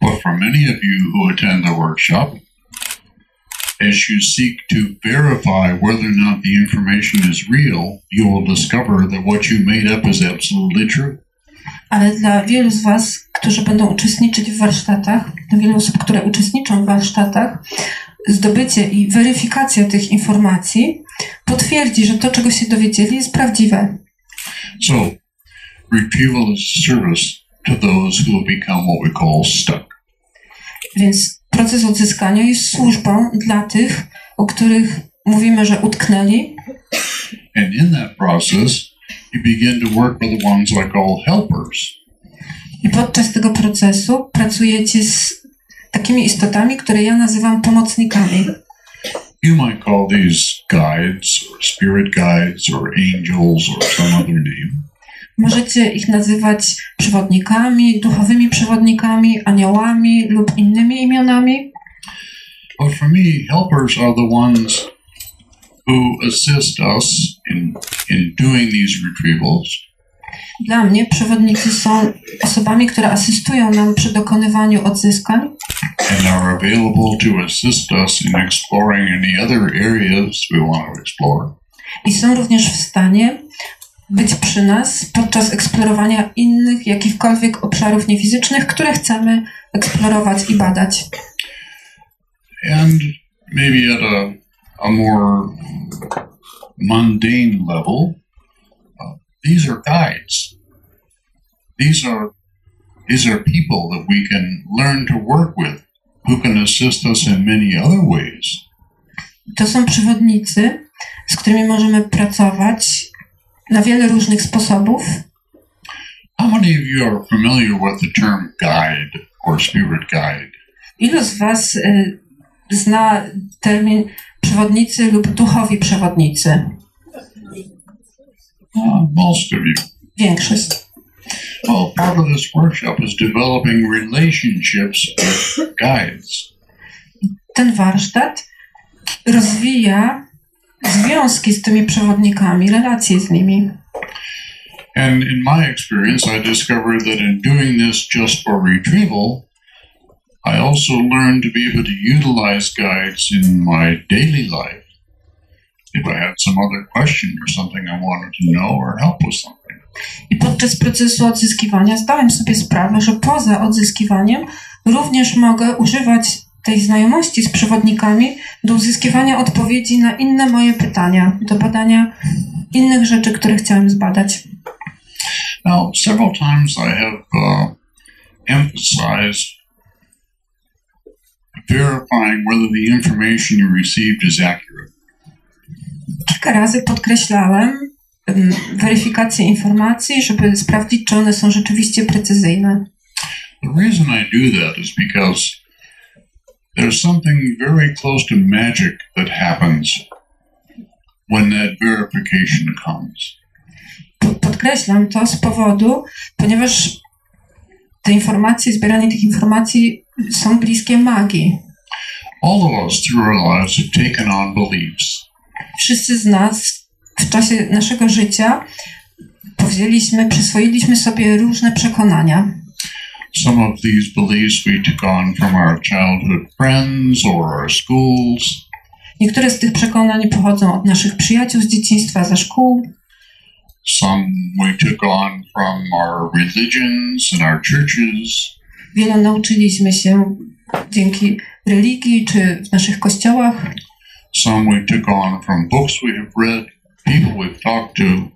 But for many of you who attend the workshop, as you seek to verify whether or not the information is real, you will discover that what you made up is absolutely true. Ale dla wielu z was, którzy będą uczestniczyć w warsztatach, dla wielu osób, które uczestniczą w warsztatach, zdobycie i weryfikacja tych informacji potwierdzi, że to, czego się dowiedzieli, jest prawdziwe. So, retrieval is service to those who become what we call stuck. Więc proces odzyskania jest służbą dla tych, o których mówimy, że utknęli. And in that process, you begin to work with the ones I call helpers. I podczas tego procesu pracujecie z takimi istotami, które ja nazywam pomocnikami. You might call these guides, or spirit guides, or angels, or some other name. Możecie ich nazywać przewodnikami, duchowymi przewodnikami, aniołami lub innymi imionami. But for me, helpers are the ones who assist us in, in doing these retrievals. Dla mnie przewodnicy są osobami, które asystują nam przy dokonywaniu odzyskań. And are available to assist us in exploring any other areas we want to explore. I są również w stanie być przy nas podczas eksplorowania innych jakichkolwiek obszarów niefizycznych, które chcemy eksplorować i badać. And maybe at a, a more mundane level, these are guides. These are these are people that we can learn to work with, who can assist us in many other ways. To są przewodnicy, z którymi możemy pracować na wiele różnych sposobów. How many of you are familiar with the term guide or spirit guide? Ilu z was y, zna termin przewodnicy lub duchowi przewodnicy? Uh, most of you. Większość. Well, part of this workshop is developing relationships with guides. Ten warsztat rozwija związki z tymi przewodnikami, relacje z nimi. And in my experience, I discovered that in doing this just for retrieval, I also learned to be able to utilize guides in my daily life. If I had some other question or something I wanted to know or help with something. I podczas procesu odzyskiwania zdałem sobie sprawę, że poza odzyskiwaniem również mogę używać tej znajomości z przewodnikami do uzyskiwania odpowiedzi na inne moje pytania, do badania innych rzeczy, które chciałem zbadać. Now, several times I have uh, emphasized verifying whether the information you received is accurate. Kilka razy podkreślałem um, weryfikację informacji, żeby sprawdzić, czy one są rzeczywiście precyzyjne. The reason I do that is because there's something very close to magic that happens when that verification comes. Podkreślam to z powodu, ponieważ te informacje, zbieranie tych informacji są bliskie magii. All of us through our lives have taken on beliefs. Wszyscy z nas w czasie naszego życia powzięliśmy, przyswoiliśmy sobie różne przekonania. Some of these beliefs we took on from our childhood friends or our schools. Niektóre z tych przekonań pochodzą od naszych przyjaciół z dzieciństwa, ze szkół. Some we took on from our religions and our churches. Wiele nauczyliśmy się dzięki religii czy w naszych kościołach. Some we took on from books we have read, people we've talked to.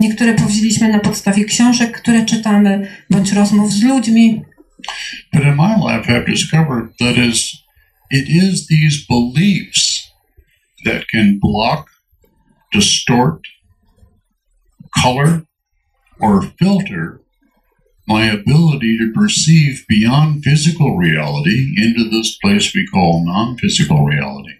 Niektóre powzięliśmy na podstawie książek, które czytamy, bądź rozmów z ludźmi. But in my life I've discovered that is, it is these beliefs that can block, distort, color, or filter my ability to perceive beyond physical reality into this place we call non-physical reality.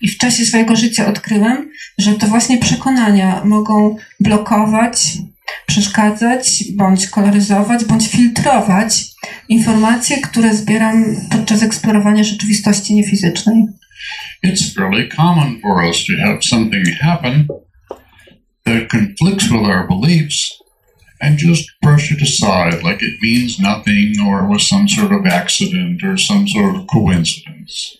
I w czasie swojego życia odkryłem, że to właśnie przekonania mogą blokować, przeszkadzać, bądź koloryzować, bądź filtrować informacje, które zbieram podczas eksplorowania rzeczywistości niefizycznej. It's really common for us to have something happen that it conflicts with our beliefs and just brush it aside like it means nothing or was some sort of accident or some sort of coincidence.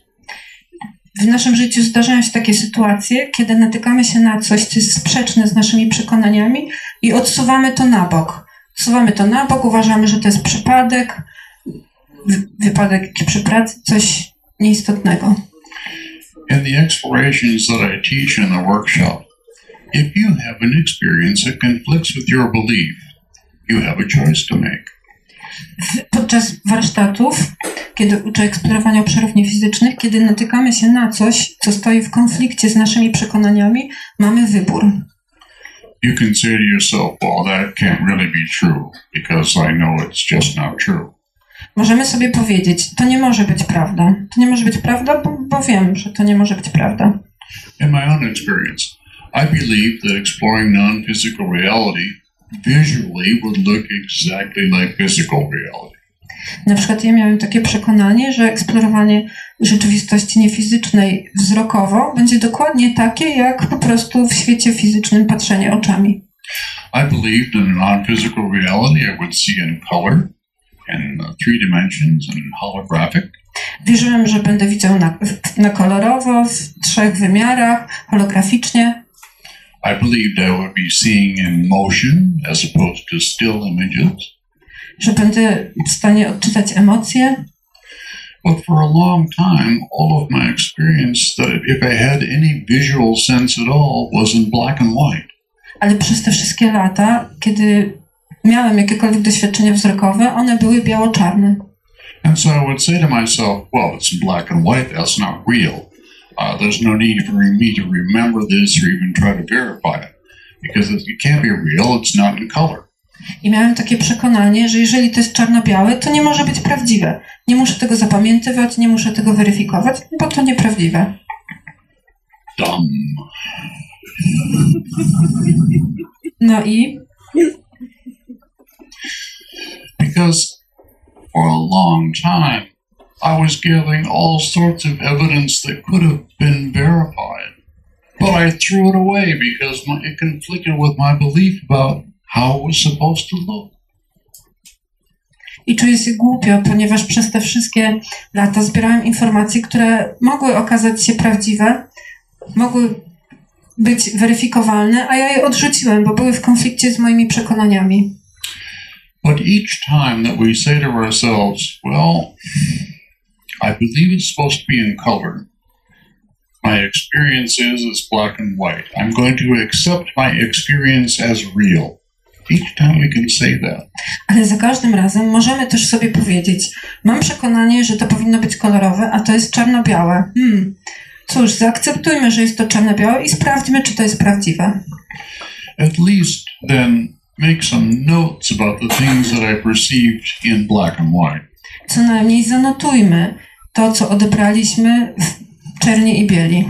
W naszym życiu zdarzają się takie sytuacje, kiedy natykamy się na coś, co jest sprzeczne z naszymi przekonaniami i odsuwamy to na bok. Odsuwamy to na bok, uważamy, że to jest przypadek, wypadek przy pracy, coś nieistotnego. In the explorations that I teach in the workshop, if you have an experience that conflicts with your belief, you have a choice to make. Podczas warsztatów, kiedy uczę eksplorowania obszarów niefizycznych, kiedy natykamy się na coś, co stoi w konflikcie z naszymi przekonaniami, mamy wybór. You can say to yourself, well, that can't really be true, because I know it's just not true. Możemy sobie powiedzieć, to nie może być prawda. To nie może być prawda, bo, bo wiem, że to nie może być prawda. In my own experience, I believe that exploring non-physical reality visually would look exactly like physical reality. Na przykład ja miałem takie przekonanie, że eksplorowanie rzeczywistości niefizycznej wzrokowo będzie dokładnie takie, jak po prostu w świecie fizycznym patrzenie oczami. I believed in non-physical reality I would see in color, in three dimensions, and holographic. Wierzyłem, że będę widział na, na kolorowo, w trzech wymiarach, holograficznie. I believed I would be seeing in motion as opposed to still images. Że będę w stanie odczytać emocje. But for a long time, all of my experience that if I had any visual sense at all was in black and white. Ale przez te wszystkie lata, kiedy miałem jakiekolwiek doświadczenia wzrokowe, one były biało-czarne. And so I would say to myself, well, it's black and white, that's not real. Uh, there's no need for me to remember this or even try to verify it, because it can't be real, it's not in color. I miałem takie przekonanie, że jeżeli to jest czarno-białe, to nie może być prawdziwe. Nie muszę tego zapamiętywać, nie muszę tego weryfikować, bo to nieprawdziwe. Dumb. No i? Because for a long time I was gathering all sorts of evidence that could have been verified, but I threw it away because it conflicted with my belief about how it was supposed to look. I czuję się głupio, ponieważ przez te wszystkie lata zbierałem informacje, które mogły okazać się prawdziwe, mogły być weryfikowalne, a ja je odrzuciłem, bo były w konflikcie z moimi przekonaniami. But each time that we say to ourselves, well, I believe it's supposed to be in color. My experience is it's black and white. I'm going to accept my experience as real. Each time we can say that. Ale za każdym razem możemy też sobie powiedzieć, mam przekonanie, że to powinno być kolorowe, a to jest czarno-białe. Hmm. Cóż, zaakceptujmy, że jest to czarno-białe i sprawdźmy, czy to jest prawdziwe. At least then make some notes about the things that I perceived in black and white. Co najmniej zanotujmy to, co odebraliśmy w czerni i bieli.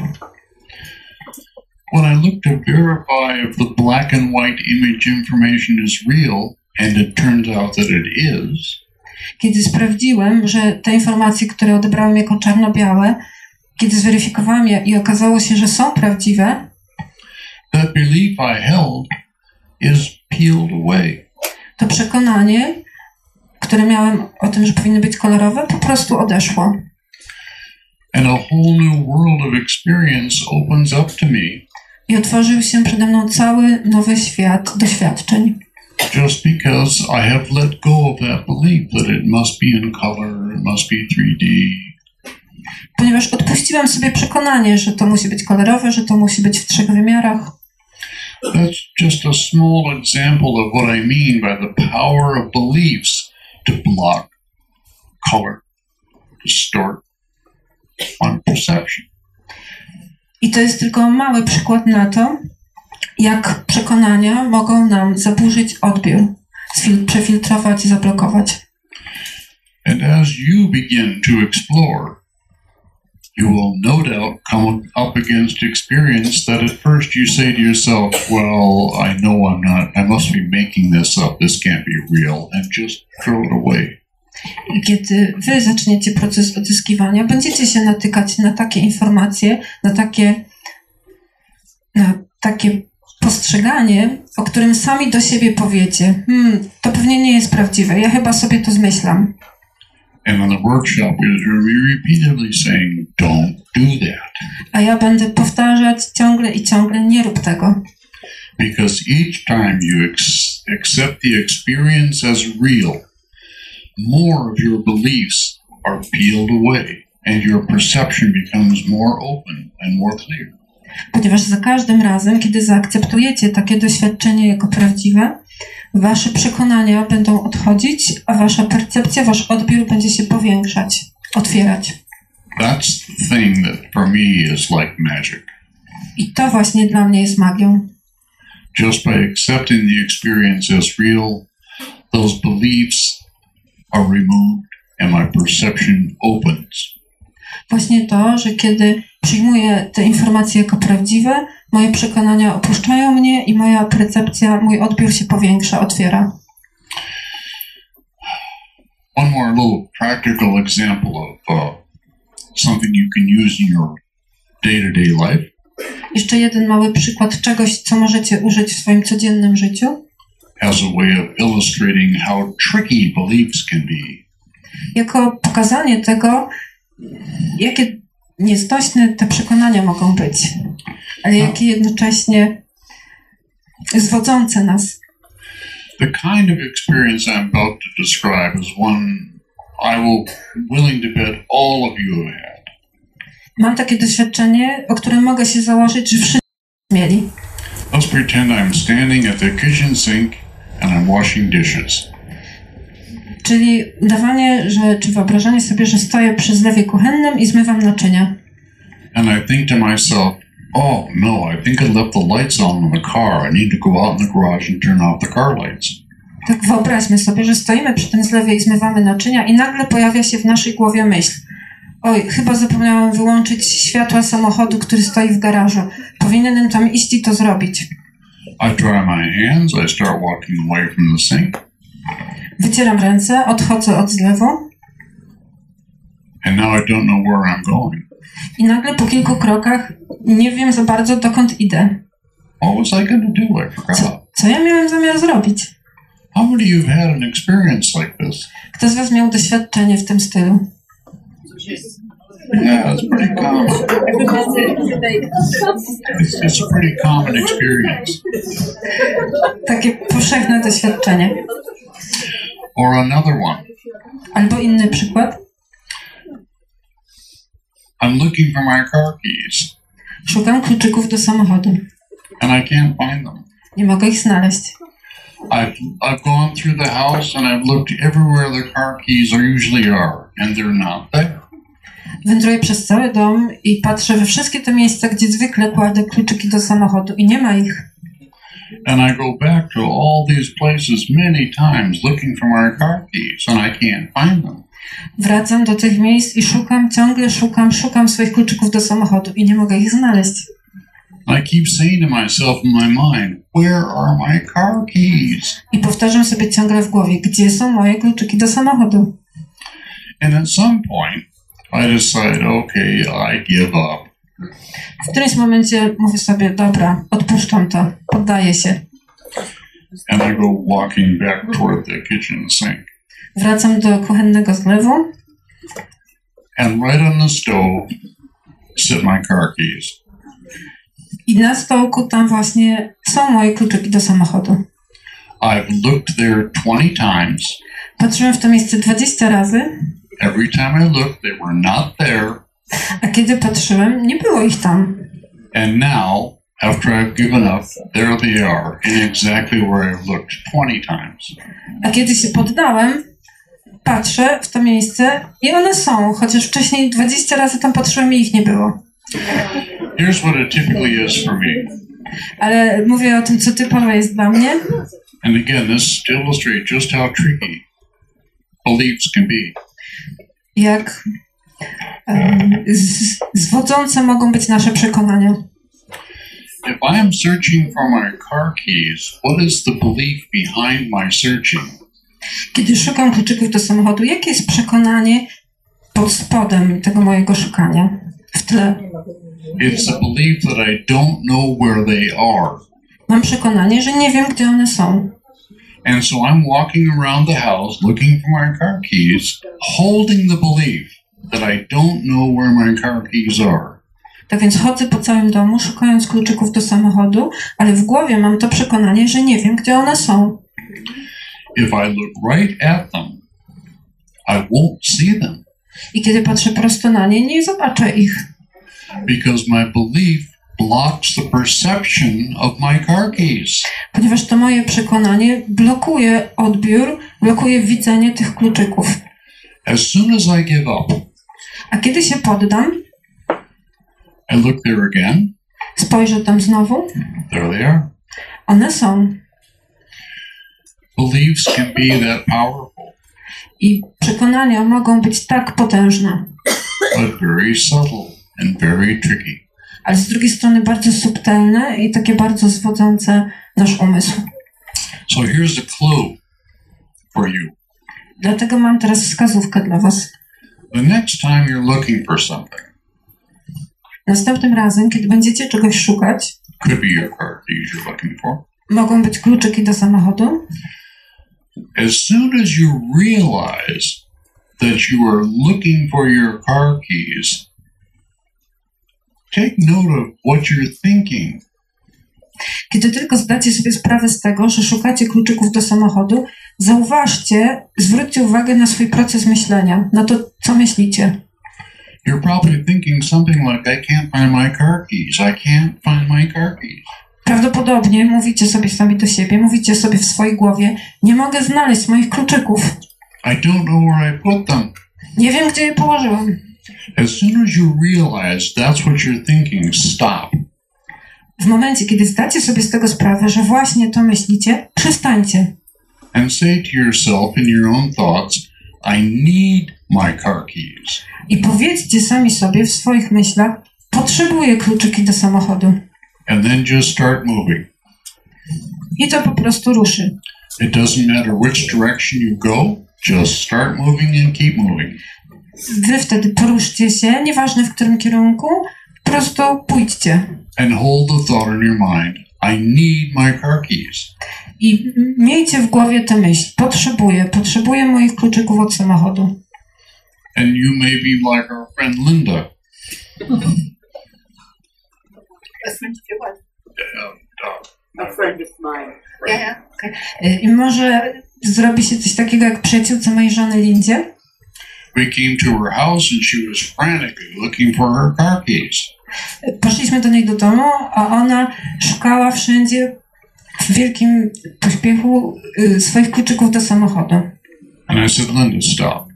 When I look to verify if the black and white image information is real, and it turns out that it is. Kiedy sprawdziłem, że te informacje, które odebrałem jako czarno-białe, kiedy zweryfikowałem je i okazało się, że są prawdziwe, that belief I held is peeled away. To przekonanie, które miałem o tym, że powinny być kolorowe, po prostu odeszło. And a whole new world of experience opens up to me. I otworzył się przede mną cały nowy świat doświadczeń. Just because I have let go of that belief that it must be in color, it must be three D. Ponieważ odpuściłem sobie przekonanie, że to musi być kolorowe, że to musi być w trzech wymiarach. That's just a small example of what I mean by the power of beliefs to block, color, distort, on perception. I to jest tylko mały przykład na to, jak przekonania mogą nam zaburzyć odbiór, przefiltrować i zablokować. And as you begin to explore, you will no doubt come up against experience that at first you say to yourself, well, I know I'm not, I must be making this up, this can't be real, and just throw it away. I kiedy wy zaczniecie proces odzyskiwania, będziecie się natykać na takie informacje, na takie, na takie postrzeganie, o którym sami do siebie powiecie, hmm, to pewnie nie jest prawdziwe, ja chyba sobie to zmyślam. A ja będę powtarzać ciągle i ciągle, nie rób tego. Because each time you accept the experience as real, more of your beliefs are peeled away and your perception becomes more open and more clear. Ponieważ za każdym razem, kiedy zaakceptujecie takie doświadczenie jako prawdziwe, wasze przekonania będą odchodzić, a wasza percepcja, wasz odbiór będzie się powiększać, otwierać. That's the thing that for me is like magic. I to właśnie dla mnie jest magią. Just by accepting the experience as real, those beliefs are removed and my perception opens. Właśnie to, że kiedy przyjmuję te informacje jako prawdziwe, moje przekonania opuszczają mnie i moja percepcja, mój odbiór się powiększa, otwiera. One more little practical example of uh, something you can use in your day-to-day life. Jeszcze jeden mały przykład czegoś, co możecie użyć w swoim codziennym życiu. As a way of illustrating how tricky beliefs can be. Jako pokazanie tego, jakie nieznośne te przekonania mogą być, ale jakie jednocześnie zwodzące nas. The kind of experience I'm about to describe is one I will willing to bet all of you have had. Mam takie doświadczenie, o którym mogę się założyć, że wszyscy mieli. Let's pretend I'm standing at the kitchen sink and I'm washing dishes. Czyli dawanie, że, czy wyobrażanie sobie, że stoję przy zlewie kuchennym i zmywam naczynia. And I think to myself, oh no, I think I left the lights on in the car. I need to go out in the garage and turn off the car lights. Tak wyobraźmy sobie, że stoimy przy tym zlewie i zmywamy naczynia i nagle pojawia się w naszej głowie myśl. Oj, chyba zapomniałam wyłączyć światła samochodu, który stoi w garażu. Powinienem tam iść i to zrobić. I dry my hands, I start walking away from the sink. Wycieram ręce, odchodzę od zlewu. And now I don't know where I'm going. I nagle po kilku krokach nie wiem za bardzo, dokąd idę. What was I gonna do? I forgot. Co, co ja miałem zamiar zrobić? How many of you had an experience like this? Kto z was miał doświadczenie w tym stylu? Yeah, it's pretty common. It's, it's a pretty common experience. Takie powszechne doświadczenie. Or another one. Albo inny przykład. I'm looking for my car keys. Szukam kluczyków do samochodu. And I can't find them. Nie mogę ich znaleźć. I've, I've gone through the house and I've looked everywhere the car keys are usually are, and they're not there. Wędruję przez cały dom i patrzę we wszystkie te miejsca, gdzie zwykle kładę kluczyki do samochodu i nie ma ich. And I go back to all these places many times looking for my car keys and I can't find them. Wracam do tych miejsc i szukam, ciągle szukam, szukam swoich kluczyków do samochodu i nie mogę ich znaleźć. I keep saying to myself in my mind, where are my car keys? I powtarzam sobie ciągle w głowie, gdzie są moje kluczyki do samochodu? And at some point I decide, okay, I give up. W którymś momencie mówię sobie, dobra, odpuszczam to, poddaję się. And I go walking back toward the kitchen sink. Wracam do kuchennego zlewu. And right on the stove sit my car keys. I na stołku tam właśnie są moje kluczyki do samochodu. I've looked there twenty times. Patrzyłem w to miejsce dwadzieścia razy. Every time I looked, they were not there. A kiedy patrzyłem, nie było ich tam. And now, after I've given up, there they are, in exactly where I've looked twenty times. A kiedy się poddałem, patrzę w to miejsce i one są, chociaż wcześniej dwadzieścia razy tam patrzyłem i ich nie było. Here's what it typically is for me. Ale mówię o tym, co typowe jest dla mnie. And again, this illustrates just how tricky beliefs can be. Jak um, z, zwodzące mogą być nasze przekonania. If I am searching for my car keys, what is the belief behind my searching? Kiedy szukam kluczyków do samochodu, jakie jest przekonanie pod spodem tego mojego szukania, w tle? It's a belief that I don't know where they are. Mam przekonanie, że nie wiem, gdzie one są. And so I'm walking around the house looking for my car keys, holding the belief that I don't know where my car keys are. Tak więc chodzę po całym domu, szukając kluczyków do samochodu, ale w głowie mam to przekonanie, że nie wiem, gdzie one są. If I look right at them, I won't see them. I kiedy patrzę prosto na nie, nie zobaczę ich. Because my belief blocks the perception of my car keys. Ponieważ to moje przekonanie blokuje odbiór, blokuje widzenie tych kluczyków. As soon as I give up, a kiedy się poddam, I look there again. Spojrzę tam znowu. There they are. One są. Beliefs can be that powerful. I przekonania mogą być tak potężne. But very subtle and very tricky. Ale z drugiej strony bardzo subtelne i takie bardzo zwodzące nasz umysł. So here's the clue for you. Dlatego mam teraz wskazówkę dla was. The next time you're looking for something. Następnym razem, kiedy będziecie czegoś szukać, could be your car keys you're looking for. Mogą być kluczyki do samochodu. As soon as you realize that you are looking for your car keys, take note of what you're thinking. Kiedy tylko zdacie sobie sprawę z tego, że szukacie kluczyków do samochodu, zauważcie, zwróćcie uwagę na swój proces myślenia, na to, co myślicie. You're probably thinking something like, I can't find my car keys, I can't find my car keys. Prawdopodobnie mówicie sobie sami do siebie, mówicie sobie w swojej głowie, nie mogę znaleźć moich kluczyków. I don't know where I put them. Nie wiem, gdzie je położyłem. As soon as you realize that's what you're thinking, stop. W momencie, kiedy zdacie sobie z tego sprawę, że właśnie to myślicie, przestańcie. And say to yourself in your own thoughts, I need my car keys. I powiedzcie sami sobie w swoich myślach, potrzebuję kluczyki do samochodu. And then just start moving. I to po prostu ruszy. It doesn't matter which direction you go, just start moving and keep moving. Wy wtedy poruszcie się, nieważne w którym kierunku, po prostu pójdźcie. And hold the thought in your mind. I need my car keys. I miejcie w głowie tę myśl. Potrzebuję, potrzebuję moich kluczyków od samochodu. And you may be like our friend Linda. A friend of mine. Yeah, okay. I może zrobi się coś takiego jak przyjaciółce mojej żony Lindzie. We came to her house and she was frantically looking for her car keys. Poszliśmy do niej do domu, a ona szukała wszędzie w wielkim pośpiechu swoich kluczyków do samochodu. And I said, Linda, stop.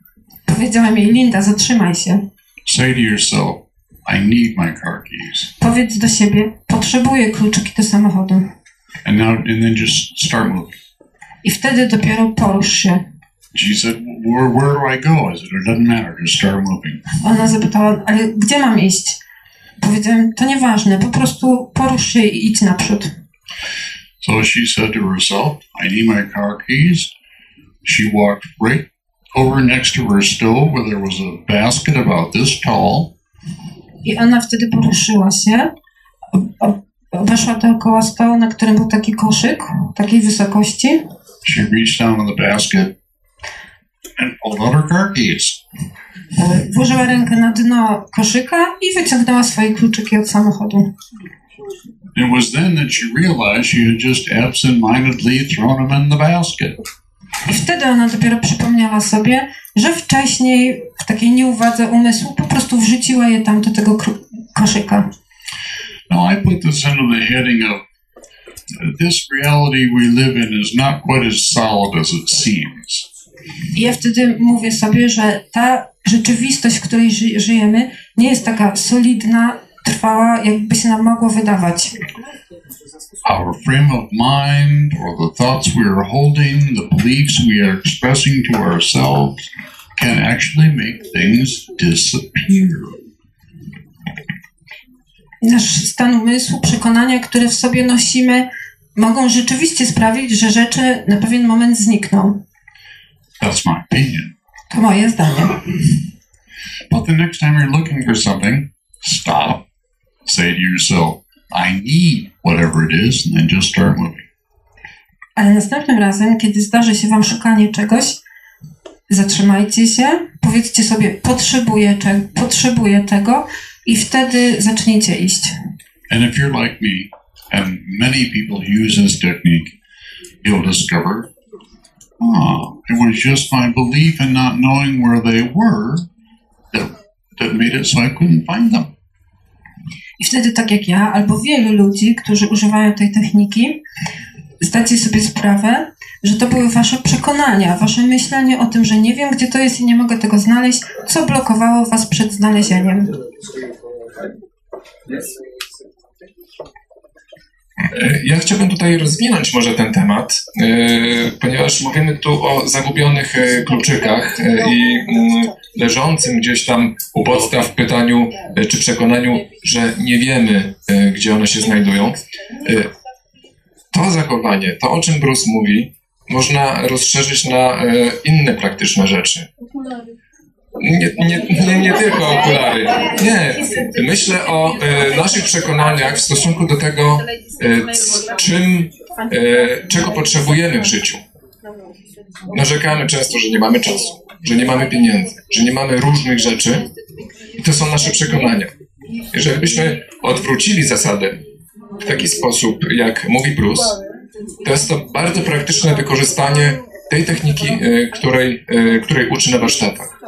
Powiedziałem jej, Linda, zatrzymaj się. Say to yourself, I need my car keys. Powiedz do siebie, potrzebuję kluczyki do samochodu. And now, and then just start moving. I wtedy dopiero porusz się. She said, where, where do I go? I said, it doesn't matter, just start moving. Ona zapytała, ale gdzie mam iść? Powiedziałem, to nieważne, po prostu porusz się i idź naprzód. So she said to herself, I need my car keys. She walked right over next to her stove where there was a basket about this tall. I ona wtedy poruszyła się, obeszła dookoła stołu, na którym był taki koszyk, takiej wysokości. She reached down in the basket. Włożyła rękę na dno koszyka i wyciągnęła swoje kluczyki od samochodu. It was then that she realized she had just absentmindedly thrown them in the basket. I wtedy ona dopiero przypomniała sobie, że wcześniej w takiej nieuwadze umysłu po prostu wrzuciła je tam do tego koszyka. Now I put this under the heading of this reality we live in is not quite as solid as it seems. I ja wtedy mówię sobie, że ta rzeczywistość, w której ży- żyjemy, nie jest taka solidna, trwała, jakby się nam mogło wydawać. Our frame of mind, or the thoughts we are holding, the beliefs we are expressing to ourselves, can actually make things disappear. Nasz stan umysłu, przekonania, które w sobie nosimy, mogą rzeczywiście sprawić, że rzeczy na pewien moment znikną. That's my opinion. To moje zdanie. But the next time you're looking for something, stop. Say to yourself, I need whatever it is, and then just start moving. Ale następnym razem, kiedy zdarzy się wam szukanie czegoś, zatrzymajcie się, powiedzcie sobie, potrzebuję, czy, potrzebuję tego i wtedy zaczniecie iść. And if you're like me, and many people use this technique, you'll discover, oh, it was just my belief in not knowing where they were that, that made it so I couldn't find them. I wtedy, tak jak ja, albo wielu ludzi, którzy używają tej techniki, zdacie sobie sprawę, że to były wasze przekonania, wasze myślenie o tym, że nie wiem, gdzie to jest i nie mogę tego znaleźć, co blokowało was przed znalezieniem. Ja chciałbym tutaj rozwinąć może ten temat, ponieważ mówimy tu o zagubionych kluczykach i leżącym gdzieś tam u podstaw pytaniu czy przekonaniu, że nie wiemy, gdzie one się znajdują. To zachowanie, to o czym Bruce mówi, można rozszerzyć na inne praktyczne rzeczy. Nie, nie, nie, nie tylko okulary. Nie. Myślę o e, naszych przekonaniach w stosunku do tego, e, c, czym, e, czego potrzebujemy w życiu. Narzekamy często, że nie mamy czasu, że nie mamy pieniędzy, że nie mamy różnych rzeczy. I to są nasze przekonania. Jeżeli byśmy odwrócili zasadę w taki sposób, jak mówi Bruce, to jest to bardzo praktyczne wykorzystanie tej techniki, e, której, e, której uczy na warsztatach.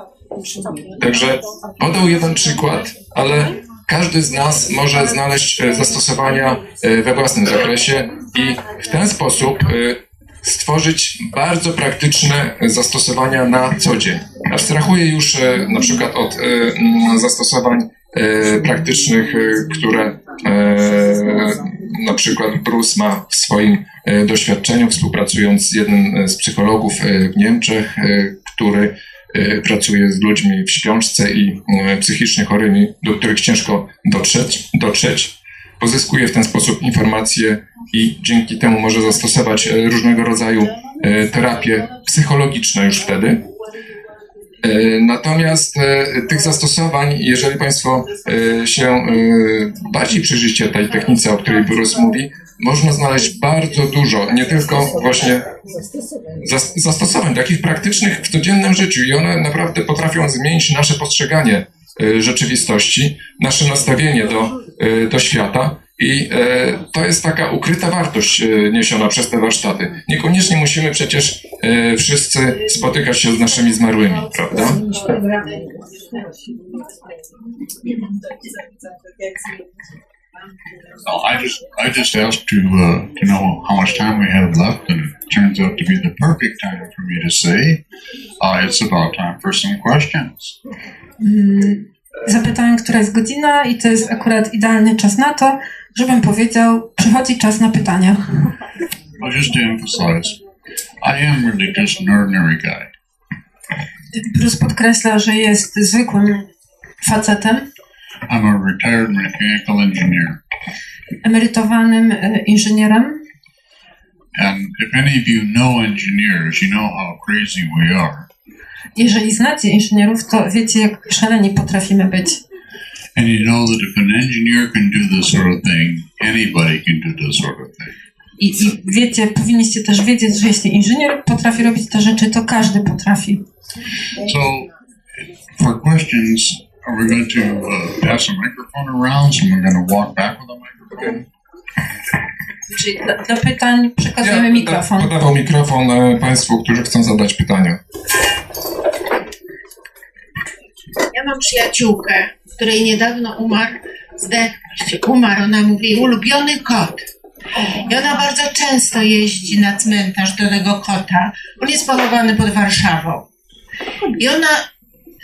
Także podał jeden przykład, ale każdy z nas może znaleźć zastosowania we własnym zakresie i w ten sposób stworzyć bardzo praktyczne zastosowania na co dzień. Abstrahuję już na przykład od zastosowań praktycznych, które na przykład Bruce ma w swoim doświadczeniu, współpracując z jednym z psychologów w Niemczech, który pracuje z ludźmi w śpiączce i psychicznie chorymi, do których ciężko dotrzeć, dotrzeć. Pozyskuje w ten sposób informacje i dzięki temu może zastosować różnego rodzaju terapie psychologiczne już wtedy. Natomiast tych zastosowań, jeżeli Państwo się bardziej przyjrzycie tej technice, o której Bruce mówi, można znaleźć bardzo dużo, nie tylko właśnie zas zastosowań takich praktycznych w codziennym życiu i one naprawdę potrafią zmienić nasze postrzeganie rzeczywistości, nasze nastawienie do, do świata i to jest taka ukryta wartość niesiona przez te warsztaty. Niekoniecznie musimy przecież wszyscy spotykać się z naszymi zmarłymi, prawda? Well, I just I just asked to uh, to know how much time we had left, and it turns out to be the perfect time for me to say uh, it's about time for some questions. Mm, zapytałem, która jest godzina, i to jest akurat idealny czas na to, żebym powiedział, przychodzi czas na pytania. Well, just to emphasize, I am really just an ordinary guy. Bruce podkreśla, że jest zwykłym facetem. I'm a retired mechanical engineer. Emerytowanym inżynierem. And if any of you know engineers, you know how crazy we are. Jeżeli znacie inżynierów, to wiecie, jak szaleni potrafimy być. And you know that if an engineer can do this sort of thing, anybody can do this sort of thing. I, I wiecie, powinniście też wiedzieć, że jeśli inżynier potrafi robić te rzeczy, to każdy potrafi. So, for questions. Are we going to uh, pass a microphone around? Someone going to walk back with a microphone? Czyli do, do pytań przekazujemy ja, mikrofon. Ja podawał mikrofon Państwu, którzy chcą zadać pytania. Ja mam przyjaciółkę, której niedawno umarł, zdechł, umarł. Ona mówi, ulubiony kot. I ona bardzo często jeździ na cmentarz do tego kota. On jest pochowany pod Warszawą. I ona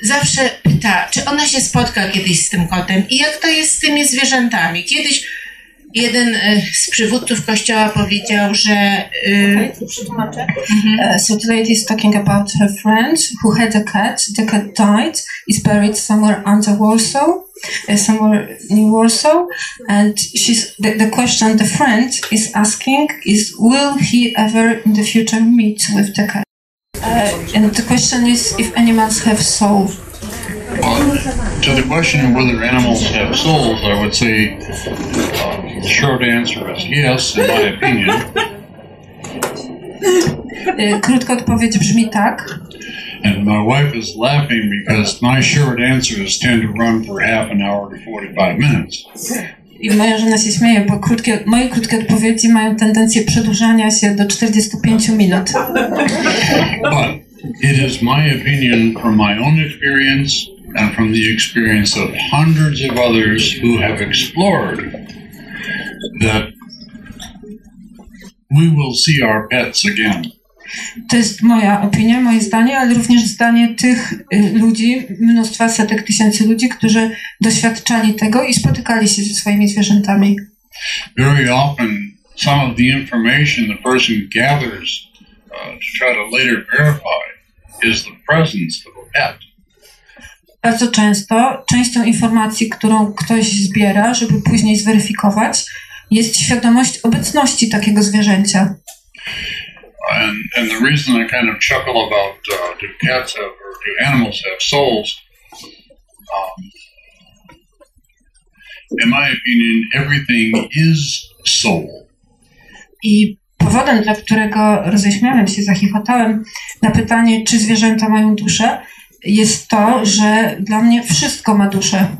zawsze pyta, czy ona się spotka kiedyś z tym kotem i jak to jest z tymi zwierzętami. Kiedyś jeden z przywódców kościoła powiedział, że... Yy... Uh, so the lady is talking about her friend who had a cat. The cat died, is buried somewhere under Warsaw, somewhere near Warsaw. And she's, the, the question the friend is asking is, will he ever in the future meet with the cat? Uh, and the question is if animals have soul. Well, to the question of whether animals have souls, I would say uh, The short answer is yes, in my opinion. Krótka odpowiedź brzmi tak. And my wife is laughing because my short answers tend to run for half an hour to forty-five minutes. I moja żona się śmieje, bo krótkie, moje krótkie odpowiedzi mają tendencję przedłużania się do czterdziestu pięciu minut. But it is my opinion from my own experience and from the experience of hundreds of others who have explored that we will see our pets again. To jest moja opinia, moje zdanie, ale również zdanie tych ludzi, mnóstwa, setek tysięcy ludzi, którzy doświadczali tego i spotykali się ze swoimi zwierzętami. Very often some of the information the person gathers uh, to try to later verify is the presence of a pet. Bardzo często, częścią informacji, którą ktoś zbiera, żeby później zweryfikować, jest świadomość obecności takiego zwierzęcia. And, and the reason I kind of chuckle about uh, do cats have, or do animals have souls, um, in my opinion, everything is soul. I powodem, dla którego roześmiałem się, zachichotałem na pytanie, czy zwierzęta mają duszę, jest to, że dla mnie wszystko ma duszę.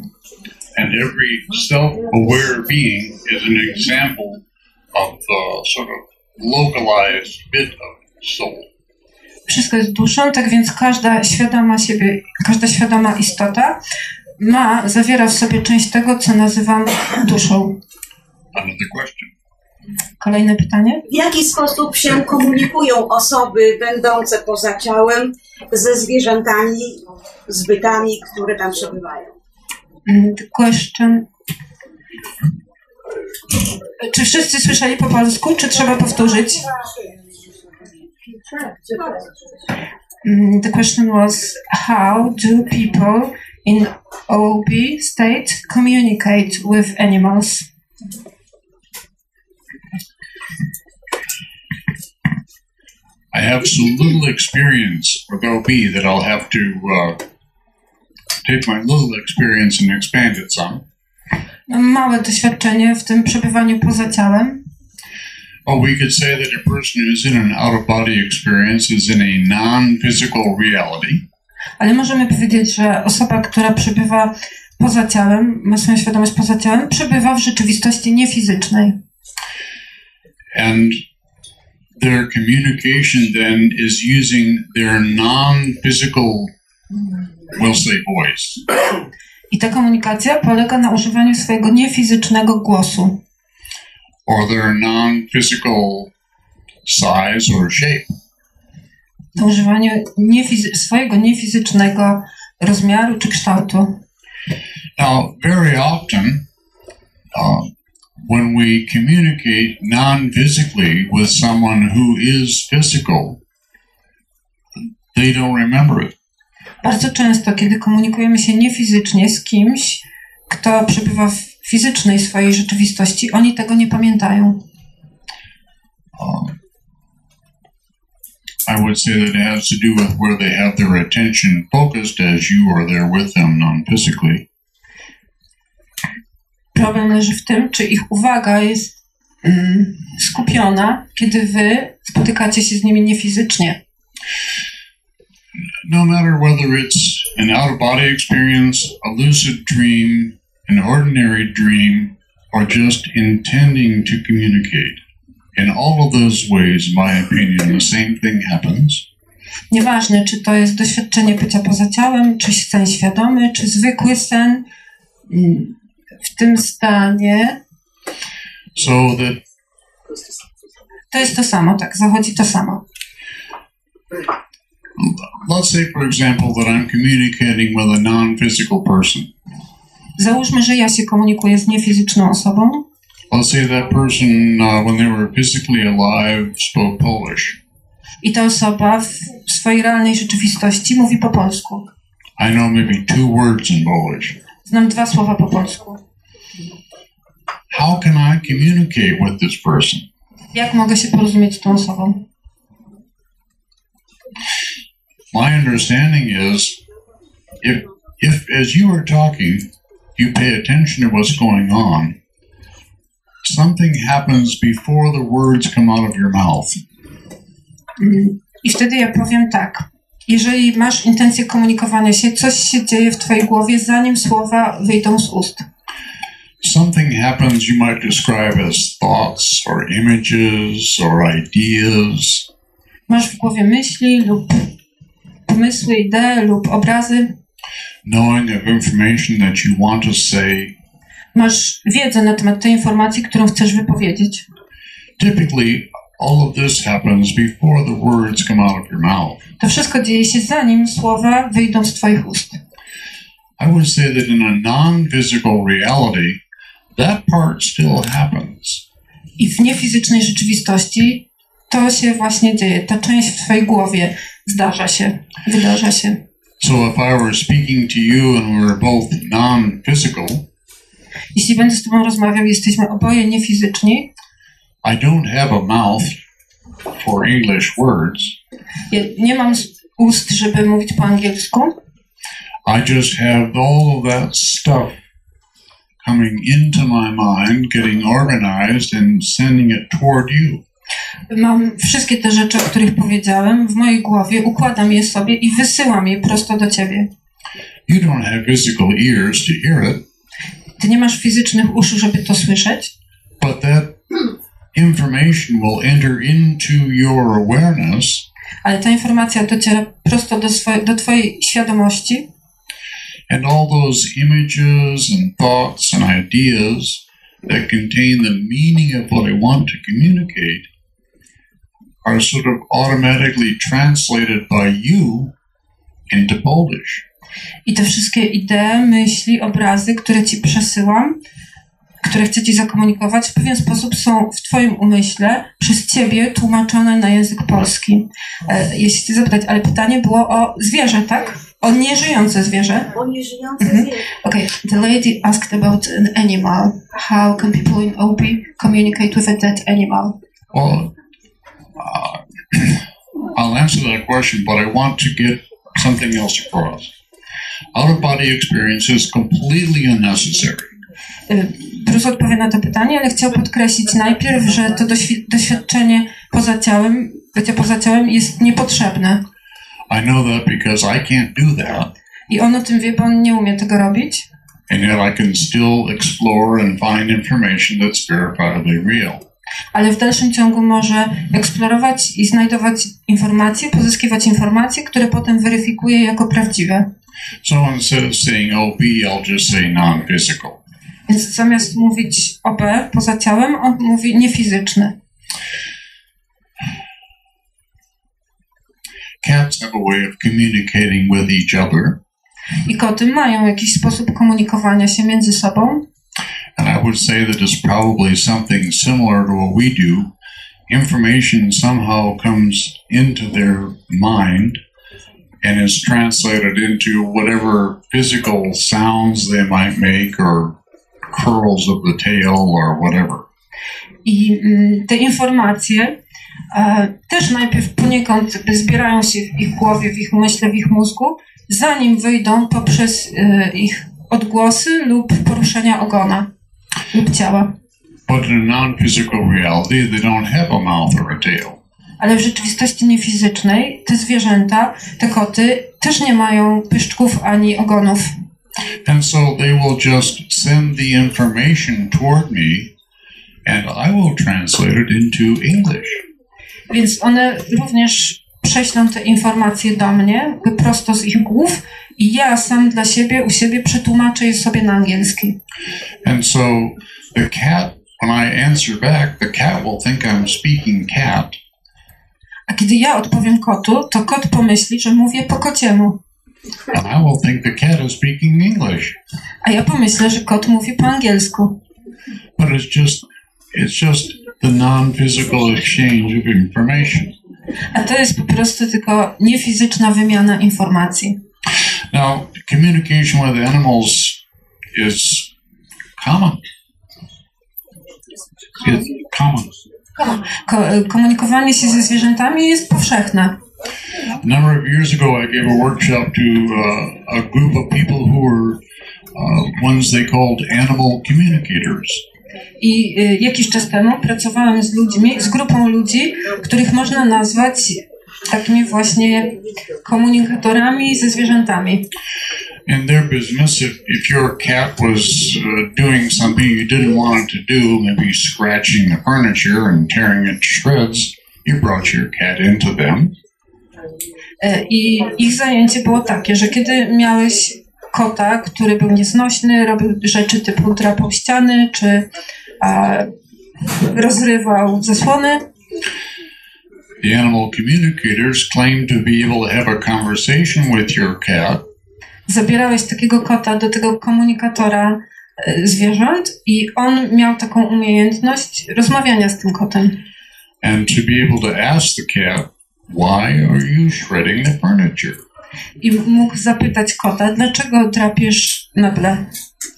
And every self-aware being is an example of the sort of localized bit of soul. Wszystko jest duszą, tak więc każda świadoma siebie, każda świadoma istota ma, zawiera w sobie część tego, co nazywam duszą. Kolejne pytanie. W jaki sposób się komunikują osoby będące poza ciałem ze zwierzętami, z bytami, które tam przebywają? Question. Czy wszyscy słyszeli po polsku, czy trzeba powtórzyć? The question was, how do people in O B state communicate with animals? I have so little experience with O B that I'll have to uh, take my little experience and expand it some. Mam małe doświadczenie w tym przebywaniu poza ciałem. Well, we could say that a person who's in an out-of-body experience is in a non-physical reality. Ale możemy powiedzieć, że osoba, która przebywa poza ciałem, ma swoją świadomość poza ciałem, przebywa w rzeczywistości niefizycznej. And their communication then is using their non-physical, we'll say, voice. I ta komunikacja polega na używaniu swojego niefizycznego głosu. Or their non-physical size or shape. Na używaniu niefizy- swojego niefizycznego rozmiaru czy kształtu. Now, very often, uh, when we communicate non-physically with someone who is physical, they don't remember it. Bardzo często, kiedy komunikujemy się niefizycznie z kimś, kto przebywa w fizycznej swojej rzeczywistości, oni tego nie pamiętają. Um, I would say that it has to do with where they have their attention focused as you are there with them non-physically. Problem leży w tym, czy ich uwaga jest mm, skupiona, kiedy wy spotykacie się z nimi niefizycznie. No matter whether it's an out-of-body experience, a lucid dream, an ordinary dream, or just intending to communicate. In all of those ways, in my opinion, the same thing happens. Nieważne, czy to jest doświadczenie bycia poza ciałem, czy sen świadomy, czy zwykły sen, w tym stanie so that, to jest to samo, tak, zachodzi to samo. Let's say, for example, that I'm communicating with a non-physical person. Załóżmy, że ja się komunikuję z niefizyczną osobą. Let's say that person, uh, when they were physically alive, spoke Polish. I ta osoba w swojej realnej rzeczywistości mówi po polsku. I know maybe two words in Polish. Znam dwa słowa po polsku. How can I communicate with this person? Jak mogę się porozumieć z tą osobą? My understanding is, if, if as you are talking, you pay attention to what's going on, something happens before the words come out of your mouth. I wtedy ja powiem tak. Jeżeli masz intencję komunikowania się, coś się dzieje w twojej głowie, zanim słowa wyjdą z ust. Something happens you might describe as thoughts or images or ideas. Masz w głowie myśli lub pomysły, idee lub obrazy. Knowing of information that you want to say. Masz wiedzę na temat tej informacji, którą chcesz wypowiedzieć. Typically all of this happens before the words come out of your mouth. To wszystko dzieje się zanim słowa wyjdą z twoich ust. I would say that in a non-physical reality, that part still happens. I w niefizycznej rzeczywistości to się właśnie dzieje. Ta część w twojej głowie zdarza się, wydarza się. So if I were speaking to you and we were both non-physical, jeśli będę z tobą rozmawiał, jesteśmy oboje niefizyczni. I don't have a mouth for English words. Ja nie mam ust, żeby mówić po angielsku. I just have all of that stuff coming into my mind, getting organized and sending it toward you. Mam wszystkie te rzeczy, o których powiedziałem, w mojej głowie, układam je sobie i wysyłam je prosto do ciebie. You don't have physical ears to hear it. Ty nie masz fizycznych uszu, żeby to słyszeć. But that information will enter into your awareness. Ale ta informacja dociera prosto do, swojej, do twojej świadomości. And all those images and thoughts and ideas that contain the meaning of what I want to communicate are sort of automatically translated by you into Polish. I te wszystkie idee, myśli, obrazy, które ci przesyłam, które chcę ci zakomunikować, w pewien sposób są w twoim umyśle przez ciebie tłumaczone na język polski. E, jeśli chcę zapytać, ale pytanie było o zwierzę, tak? O nieżyjące zwierzę. O nieżyjące mm-hmm. zwierzę. Okay, the lady asked about an animal. How can people in O B communicate with a dead animal? Well, uh, I'll answer that question, but I want to get something else across. Out-of-body experience is completely unnecessary. Bruce odpowie na to pytanie, ale chciał podkreślić najpierw, że to doświadczenie poza ciałem, bycie poza ciałem jest niepotrzebne. I know that because I can't do that. I on o tym wie, bo on nie umie tego robić. And yet I can still explore and find information that's verifiably real. Ale w dalszym ciągu może eksplorować i znajdować informacje, pozyskiwać informacje, które potem weryfikuje jako prawdziwe. So instead of saying O B, I'll just say non-physical. Więc zamiast mówić O B, poza ciałem, on mówi niefizyczny. Cats have a way of communicating with each other. I koty mają jakiś sposób komunikowania się między sobą. And I would say that it's probably something similar to what we do. Information somehow comes into their mind and is translated into whatever physical sounds they might make or curls of the tail or whatever. I mm, te informacje e, też najpierw poniekąd zbierają się w ich głowie, w ich myśle, w ich mózgu, zanim wyjdą poprzez e, ich odgłosy lub poruszenia ogona lub ciała. But in non-physical reality, they don't have a mouth or a tail. Ale w rzeczywistości niefizycznej te zwierzęta, te koty też nie mają pyszczków ani ogonów. And so they will just send the information toward me, and I will translate it into English. Więc one również prześlą te informacje do mnie, prosto z ich głów, i ja sam dla siebie, u siebie przetłumaczę je sobie na angielski. And so the cat, when I answer back, the cat will think I'm speaking cat. A kiedy ja odpowiem kotu, to kot pomyśli, że mówię po kociemu. And I will think the cat is speaking English. A ja pomyślę, że kot mówi po angielsku. But it's just, it's just the non-physical exchange of information. A to jest po prostu tylko niefizyczna wymiana informacji. Now, communication with animals is common. It's common. Ko- komunikowanie się ze zwierzętami jest powszechne. A number of years ago, I gave a workshop to uh, a group of people who were uh, ones they called animal communicators. i jakiś czas temu pracowałam z ludźmi, z grupą ludzi, których można nazwać takimi właśnie komunikatorami ze zwierzętami. In their business, if, if your cat was uh, doing something you didn't want it to do, maybe scratching the furniture and tearing it to shreds, you brought your cat into them. I ich zajęcie było takie, że kiedy miałeś kota, który był nieznośny, robił rzeczy typu drapał ściany, czy a, rozrywał zasłony. The animal communicators claimed to be able to have a conversation with your cat. Zabierałeś takiego kota do tego komunikatora e, zwierząt i on miał taką umiejętność rozmawiania z tym kotem. And to be able to ask the cat, why are you shredding the furniture? I mógł zapytać kota, dlaczego drapiesz meble?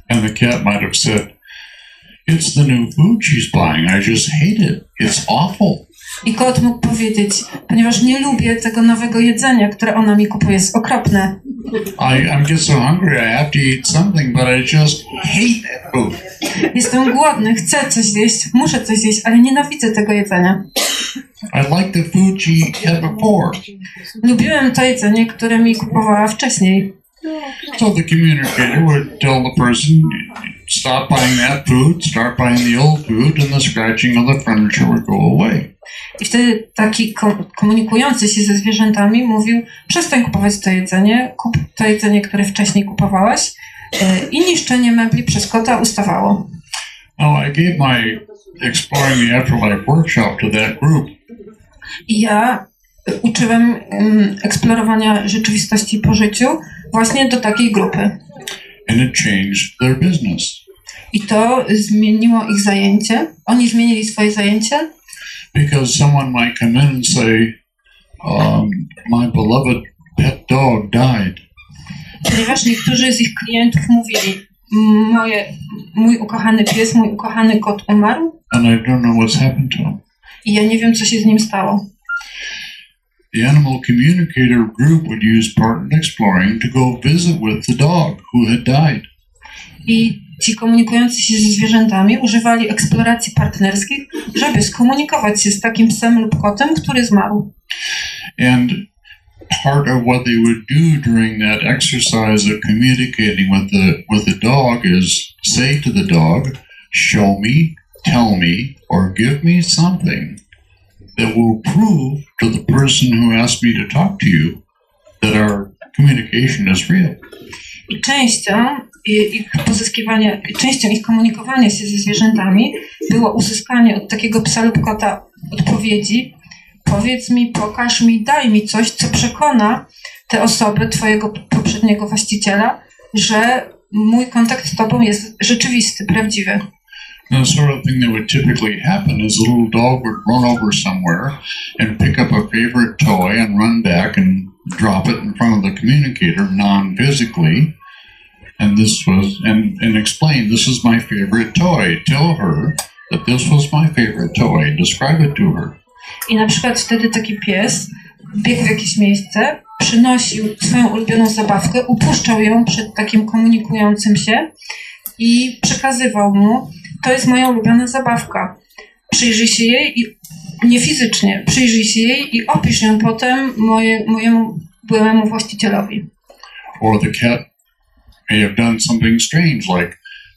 And the cat might have said, it's the new food she's buying. I just hate it. It's awful. I kot mógł powiedzieć, ponieważ nie lubię tego nowego jedzenia, które ona mi kupuje, jest okropne. I, I'm just so hungry, I have to eat something, but I just hate that food. Jestem głodny, chcę coś zjeść, muszę coś zjeść, ale nienawidzę tego jedzenia. I like the food she had before. Lubiłem to jedzenie, które mi kupowała wcześniej. So the communicator would tell the person, stop buying that food, start buying the old food, and the scratching of the furniture would go away. I wtedy taki komunikujący się ze zwierzętami mówił, przestań kupować to jedzenie, kup to jedzenie, które wcześniej kupowałaś, i niszczenie mebli przez kota ustawało. Now I gave my Exploring the Afterlife workshop to that group. I ja uczyłem um, eksplorowania rzeczywistości po życiu właśnie do takiej grupy. And it changed their business. I to zmieniło ich zajęcie. Oni zmienili swoje zajęcie. Because someone might come in and say, um, my beloved pet dog died. Ponieważ niektórzy z ich klientów mówili, Moje, mój ukochany pies, mój ukochany kot umarł. And I don't know what's happened to him. I ja nie wiem, co się z nim stało. The animal communicator group would use partner exploring to go visit with the dog who had died. I ci komunikujący się ze zwierzętami używali eksploracji partnerskich, żeby skomunikować się z takim psem lub kotem, który zmarł. And part of what they would do during that exercise of communicating with the with the dog is say to the dog, show me, tell me, or give me something that will prove to the person who asked me to talk to you that our communication is real. I częścią ich pozyskiwania, częścią ich komunikowania się ze zwierzętami było uzyskanie od takiego psa lub kota odpowiedzi. Powiedz mi, pokaż mi, daj mi coś, co przekona te osoby, twojego poprzedniego właściciela, że mój kontakt z tobą jest rzeczywisty, prawdziwy. The sort of thing that would typically happen is a little dog would run over somewhere and pick up a favorite toy and run back and drop it in front of the communicator non-physically. And this was and, and explain, this is my favorite toy. Tell her that this was my favorite toy. Describe it to her. I na przykład wtedy taki pies biegł w jakieś miejsce, przynosił swoją ulubioną zabawkę, upuszczał ją przed takim komunikującym się i przekazywał mu, to jest moja ulubiona zabawka. Przyjrzyj się jej, i nie fizycznie, przyjrzyj się jej i opisz ją potem moje, mojemu byłemu właścicielowi. Or the cat may have done something strange, like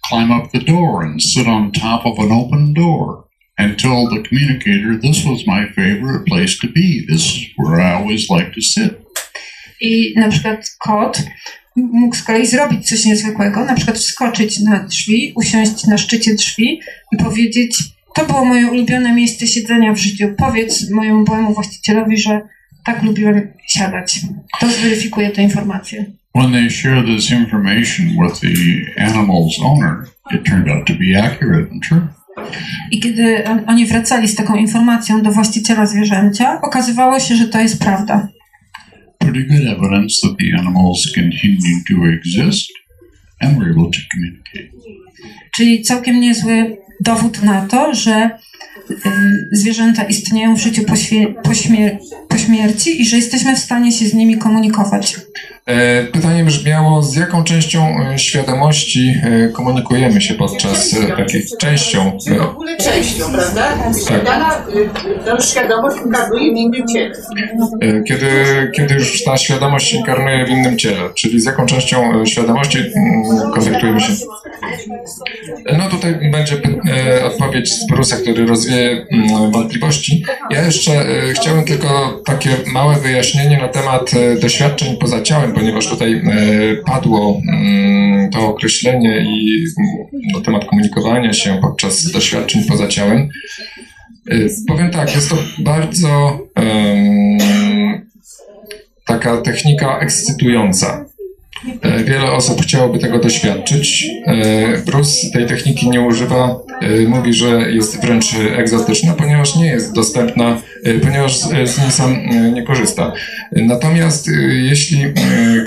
climb up the door and sit on top of an open door. And told the communicator, this was my favorite place to be. This is where I always like to sit. I na przykład kot mógł z kolei zrobić coś niezwykłego, na przykład wskoczyć na drzwi, usiąść na szczycie drzwi i powiedzieć, to było moje ulubione miejsce siedzenia w życiu. Powiedz mojemu byłemu właścicielowi, że tak lubiłem siadać. To zweryfikuje tę informację. When they share this information with the animal's owner, it turned out to be accurate and true. I kiedy oni wracali z taką informacją do właściciela zwierzęcia, okazywało się, że to jest prawda. Pretty good evidence that the animals continue to exist and were able to communicate. Czyli całkiem niezły dowód na to, że um, zwierzęta istnieją w życiu po, świe- po, śmier- po śmierci i że jesteśmy w stanie się z nimi komunikować. Pytanie brzmiało, z jaką częścią świadomości komunikujemy się podczas takiej częścią? W ogóle częścią, prawda? Tak. Dana, dana świadomość inkarnuje w innym ciele. Kiedy, kiedy już ta świadomość inkarnuje w innym ciele, czyli z jaką częścią świadomości kontaktujemy się? No tutaj będzie odpowiedź z Bruce'a, który rozwieje wątpliwości. Ja jeszcze chciałem tylko takie małe wyjaśnienie na temat doświadczeń poza ciałem, ponieważ tutaj padło to określenie i na temat komunikowania się podczas doświadczeń poza ciałem. Powiem tak, jest to bardzo um, taka technika ekscytująca. Wiele osób chciałoby tego doświadczyć. Bruce tej techniki nie używa, mówi, że jest wręcz egzotyczna, ponieważ nie jest dostępna, ponieważ z niej sam nie korzysta. Natomiast jeśli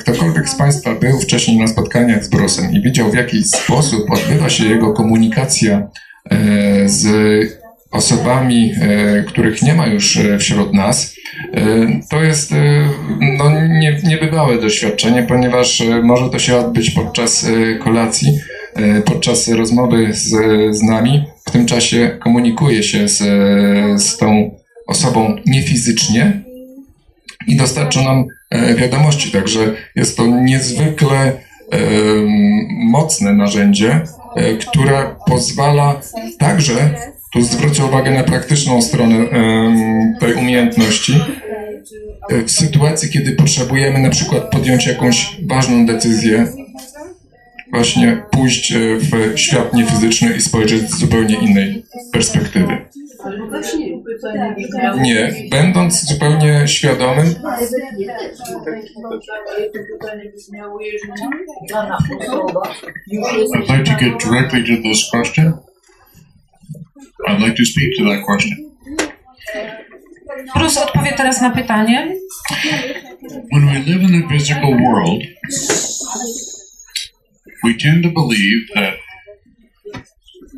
ktokolwiek z Państwa był wcześniej na spotkaniach z Bruce'em i widział, w jaki sposób odbywa się jego komunikacja z osobami, których nie ma już wśród nas, to jest no, nie, niebywałe doświadczenie, ponieważ może to się odbyć podczas kolacji, podczas rozmowy z, z nami. W tym czasie komunikuje się z, z tą osobą niefizycznie i dostarcza nam wiadomości. Także jest to niezwykle um, mocne narzędzie, które pozwala także, tu zwrócę uwagę na praktyczną stronę tej umiejętności, w sytuacji, kiedy potrzebujemy na przykład podjąć jakąś ważną decyzję, właśnie pójść w świat niefizyczny i spojrzeć z zupełnie innej perspektywy. Nie, będąc zupełnie świadomym. I'd like to get directly to this question. I'd like to speak to that question. Bruce odpowie teraz na pytanie. When we live in the physical world, we tend to believe that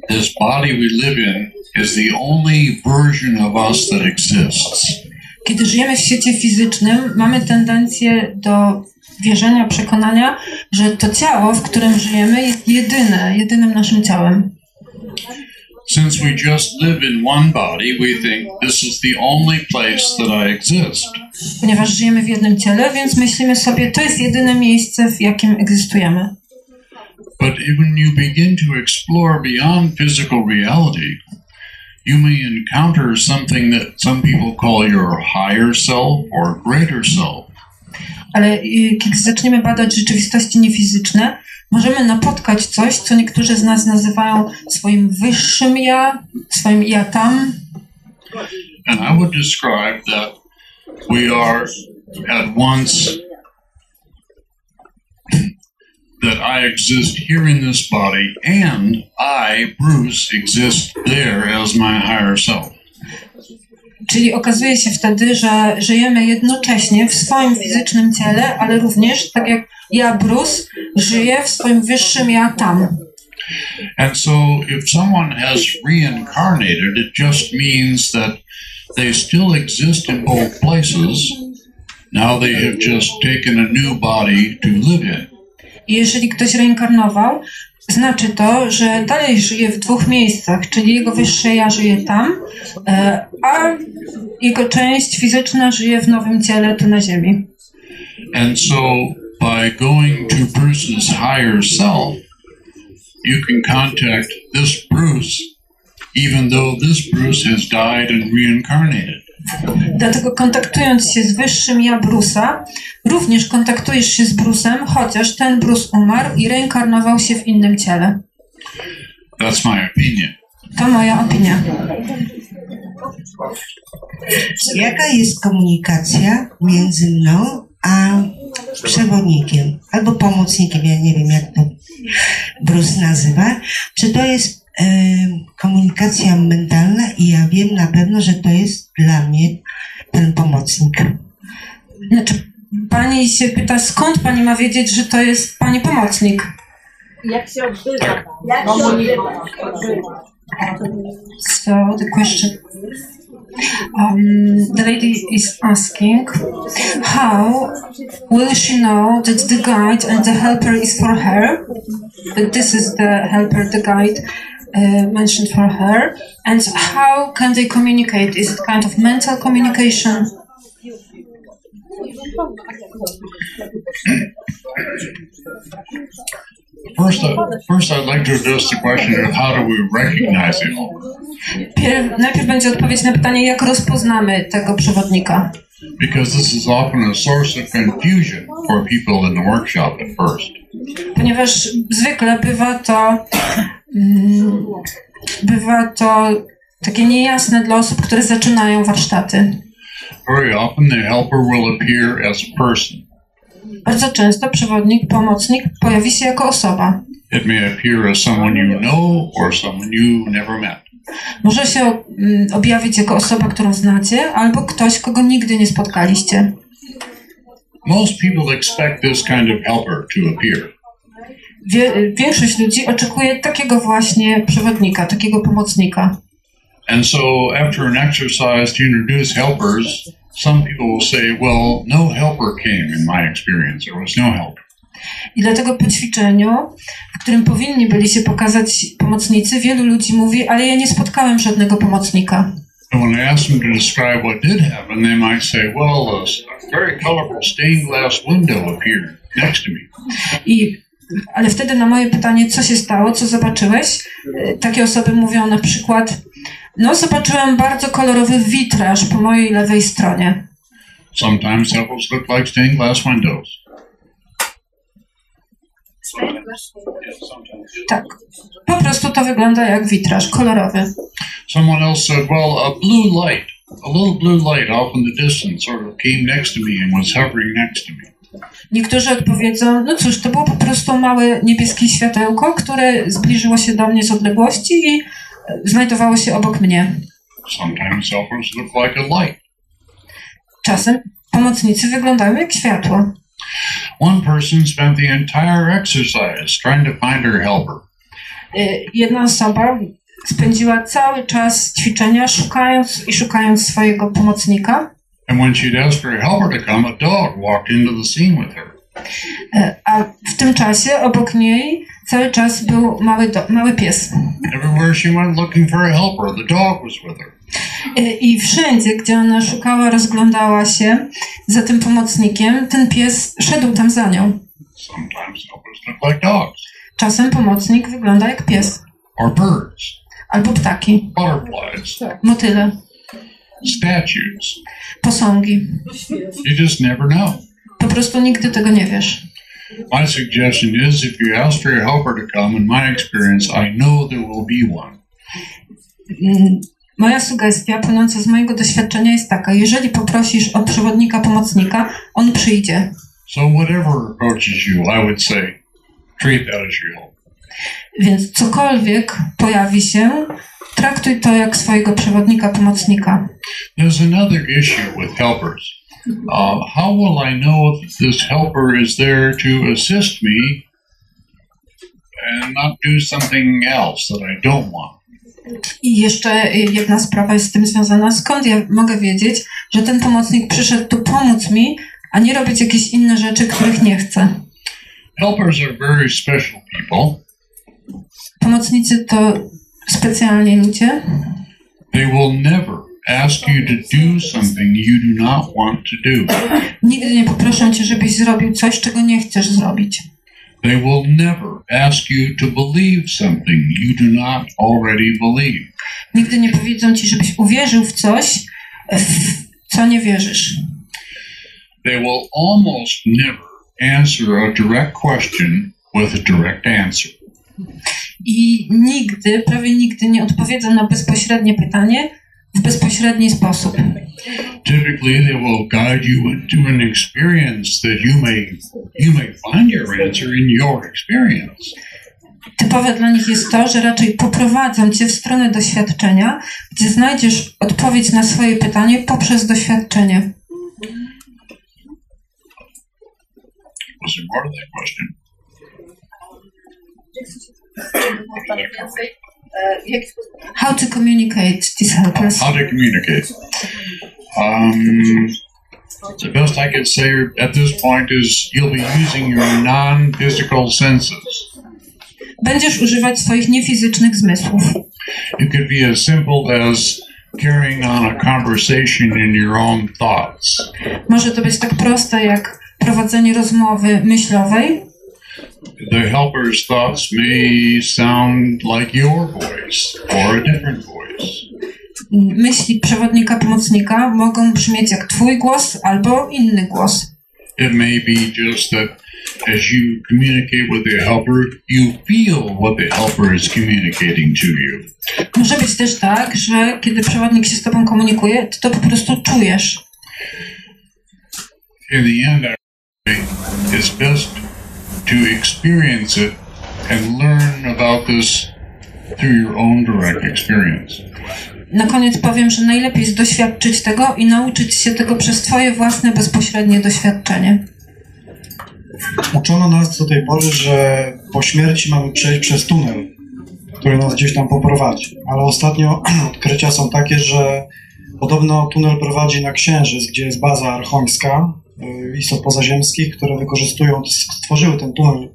this body we live in is the only version of us that exists. Kiedy żyjemy w świecie fizycznym, mamy tendencję do wierzenia, przekonania, że to ciało, w którym żyjemy, jest jedyne, jedynym naszym ciałem. Since we just live in one body, we think this is the only place that I exist. Ponieważ żyjemy w jednym ciele, więc myślimy sobie, to jest jedyne miejsce, w jakim egzystujemy. But when you begin to explore beyond physical reality, you may encounter something that some people call your higher self or greater self. Ale kiedy zaczniemy badać rzeczywistości niefizyczne, możemy napotkać coś, co niektórzy z nas nazywają swoim wyższym ja, swoim ja tam. And I would describe that we are at once that I exist here in this body and I, Bruce, exist there as my higher self. Czyli okazuje się wtedy, że żyjemy jednocześnie w swoim fizycznym ciele, ale również, tak jak ja, Bruce, żyję w swoim wyższym ja tam. And so if someone has reincarnated, it just means that they still exist in both places. Now they have just taken a new body to live in. Jeżeli ktoś reinkarnował, znaczy to, że dalej żyje w dwóch miejscach, czyli jego wyższe ja żyje tam, a jego część fizyczna żyje w nowym ciele, tu na ziemi. And so by going to Bruce's higher self, you can contact this Bruce, even though this Bruce has died and reincarnated. Dlatego kontaktując się z wyższym ja Bruce'a, również kontaktujesz się z Bruce'em, chociaż ten Bruce umarł i reinkarnował się w innym ciele. That's my opinion. To moja opinia. Jaka jest komunikacja między mną a przewodnikiem albo pomocnikiem, ja nie wiem, jak to Bruce nazywa? Czy to jest e, komunikacja mentalna i ja wiem na pewno, że to jest dla mnie ten pomocnik? Znaczy, pani się pyta, skąd pani ma wiedzieć, że to jest pani pomocnik? Jak się odbywa? Jak się odbywa? So the question um, the lady is asking, how will she know that the guide and the helper is for her? That this is the helper, the guide uh, mentioned for her, and how can they communicate? Is it kind of mental communication? First, I, first, I'd like to address the question of how do we recognize it. Pier, najpierw będzie odpowiedź na pytanie, jak rozpoznamy tego przewodnika. Because this is often a source of confusion for people in the workshop at first. Ponieważ zwykle bywa to mm, bywa to takie niejasne dla osób, które zaczynają warsztaty. Very often the helper will appear as a person. Bardzo często przewodnik, pomocnik pojawi się jako osoba. It may appear as someone you know or someone you never met. Może się objawić jako osoba, którą znacie, albo ktoś, kogo nigdy nie spotkaliście. Most people expect this kind of helper to appear. Wie, większość ludzi oczekuje takiego właśnie przewodnika, takiego pomocnika. And so after an exercise to introduce helpers, some people will say, well, no helper came in my experience. There was no helper. I dlatego po ćwiczeniu, w którym powinni byli się pokazać pomocnicy, wielu ludzi mówi, ale ja nie spotkałem żadnego pomocnika. And when I ask them to describe what did happen, they might say, well, a very colorful stained glass window appeared next to me. I ale wtedy na moje pytanie, co się stało, co zobaczyłeś, takie osoby mówią na przykład, no zobaczyłem bardzo kolorowy witraż po mojej lewej stronie. Sometimes apples look like stained glass windows. Tak, po prostu to wygląda jak witraż kolorowy. Someone else said, well, a blue light, a little blue light off in the distance sort of came next to me and was hovering next to me. Niektórzy odpowiedzą, no cóż, to było po prostu małe niebieskie światełko, które zbliżyło się do mnie z odległości i znajdowało się obok mnie. Sometimes helpers look like a light. Czasem pomocnicy wyglądają jak światło. One person spent the entire exercise trying to find her helper. Jedna osoba spędziła cały czas ćwiczenia szukając i szukając swojego pomocnika. And when she'd asked her helper to come, a dog walked into the scene with her. A w tym czasie obok niej cały czas był mały, do, mały pies. Everywhere she went looking for a helper, the dog was with her. I wszędzie, gdzie ona szukała, rozglądała się za tym pomocnikiem, ten pies szedł tam za nią. Sometimes helpers look like dogs. Czasem pomocnik wygląda jak pies. Or birds. Albo ptaki. Butterflies. Motyle. Statues. Posągi. You just never know. Po prostu nigdy tego nie wiesz. My suggestion is, if you ask for your helper to come, in my experience, I know there will be one. Moja sugestia płynąca z mojego doświadczenia jest taka: jeżeli poprosisz o przewodnika, pomocnika, on przyjdzie. So whatever approaches you, I would say, treat that as your helper. Więc cokolwiek pojawi się, traktuj to jak swojego przewodnika, pomocnika. There's another issue with helpers. Uh, how will I know that this helper is there to assist me and not do something else that I don't want? I jeszcze jedna sprawa jest z tym związana. Skąd ja mogę wiedzieć, że ten pomocnik przyszedł tu pomóc mi, a nie robić jakieś inne rzeczy, których nie chcę? Helpers are very special people. Pomocnicy to specjalni ludzie. They will never ask you to do something you do not want to do. Nigdy nie poproszą cię, żebyś zrobił coś, czego nie chcesz zrobić. They will never ask you to believe something you do not already believe. Nigdy nie powiedzą ci, żebyś uwierzył w coś, w co nie wierzysz. They will almost never answer a direct question with a direct answer. I nigdy, prawie nigdy nie odpowiedzą na bezpośrednie pytanie w bezpośredni sposób. Typically they will guide you into an experience that you may you may find your answer in your experience. Typowe dla nich jest to, że raczej poprowadzą cię w stronę doświadczenia, gdzie znajdziesz odpowiedź na swoje pytanie poprzez doświadczenie. Was there more to that question? How to communicate this helpers? How to communicate? Um, the best I could say at this point is you'll be using your non-physical senses. Będziesz używać swoich niefizycznych zmysłów. It could be as simple as carrying on a conversation in your own thoughts. Może to być tak proste jak prowadzenie rozmowy myślowej. The helper's thoughts may sound like your voice or a different voice. Myśli przewodnika pomocnika mogą brzmieć jak twój głos albo inny głos. It may be just that as you communicate with the helper, you feel what the helper is communicating to you. Może być też tak, że kiedy przewodnik się z tobą komunikuje, ty to po prostu czujesz. In the end, it's best to experience it and learn about this through your own direct experience. Na koniec powiem, że najlepiej jest doświadczyć tego i nauczyć się tego przez twoje własne bezpośrednie doświadczenie. Uczono nas do tej pory, że po śmierci mamy przejść przez tunel, który nas gdzieś tam poprowadzi, ale ostatnio odkrycia są takie, że podobno tunel prowadzi na Księżyc, gdzie jest baza archońska istot pozaziemskich, które wykorzystują, stworzyły ten tunel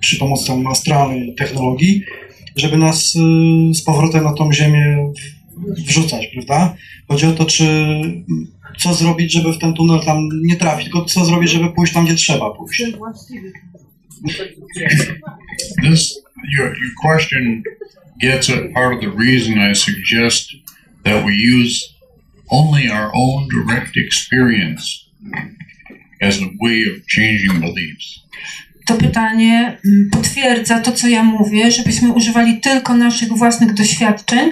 przy pomocy tam astralnej technologii, żeby nas z powrotem na tą Ziemię wrzucać, prawda? Chodzi o to, czy co zrobić, żeby w ten tunel tam nie trafić, tylko co zrobić, żeby pójść tam, gdzie trzeba pójść. This, your, your question gets at part of the reason I suggest that we use only our own direct experience as a way of changing beliefs. To pytanie potwierdza to, co ja mówię, żebyśmy używali tylko naszych własnych doświadczeń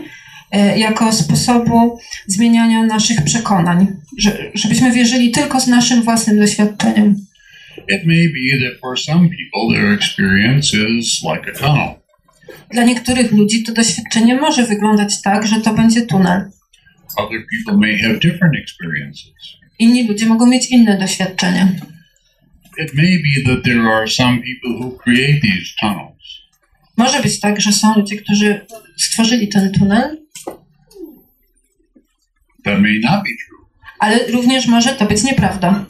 jako sposobu zmieniania naszych przekonań, że, żebyśmy wierzyli tylko z naszym własnym doświadczeniem. It may be that for some people their experience is like a tunnel. Dla niektórych ludzi to doświadczenie może wyglądać tak, że to będzie tunel. Other people may have different experiences. Inni ludzie mogą mieć inne doświadczenia. It may be that there are some people who create these tunnels. Może być tak, że są ludzie, którzy stworzyli ten tunel. That may not be true. Ale również może to być nieprawda.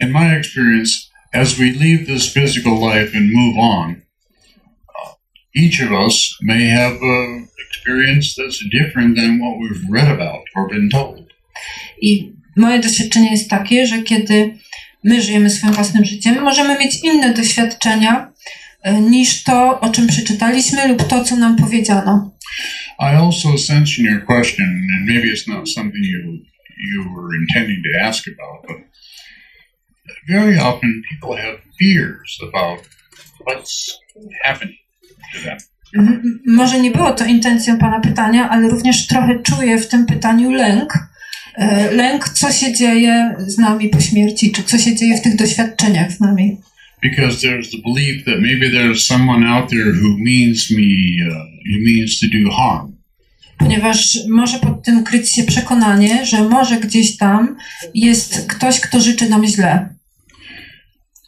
In my experience, as we leave this physical life and move on, each of us may have an experience that's different than what we've read about or been told. I moje doświadczenie jest takie, że kiedy my żyjemy swoim własnym życiem, możemy mieć inne doświadczenia niż to, o czym przeczytaliśmy lub to, co nam powiedziano. I also sense in your question, and maybe it's not something you you were intending to ask about, but very often people have fears about what's happening to them. M- może nie było to intencją pana pytania, ale również trochę czuję w tym pytaniu lęk. Lęk, co się dzieje z nami po śmierci, czy co się dzieje w tych doświadczeniach z nami. Because there's the belief that maybe there's someone out there who means me, uh, who means to do harm. Ponieważ może pod tym kryć się przekonanie, że może gdzieś tam jest ktoś, kto życzy nam źle.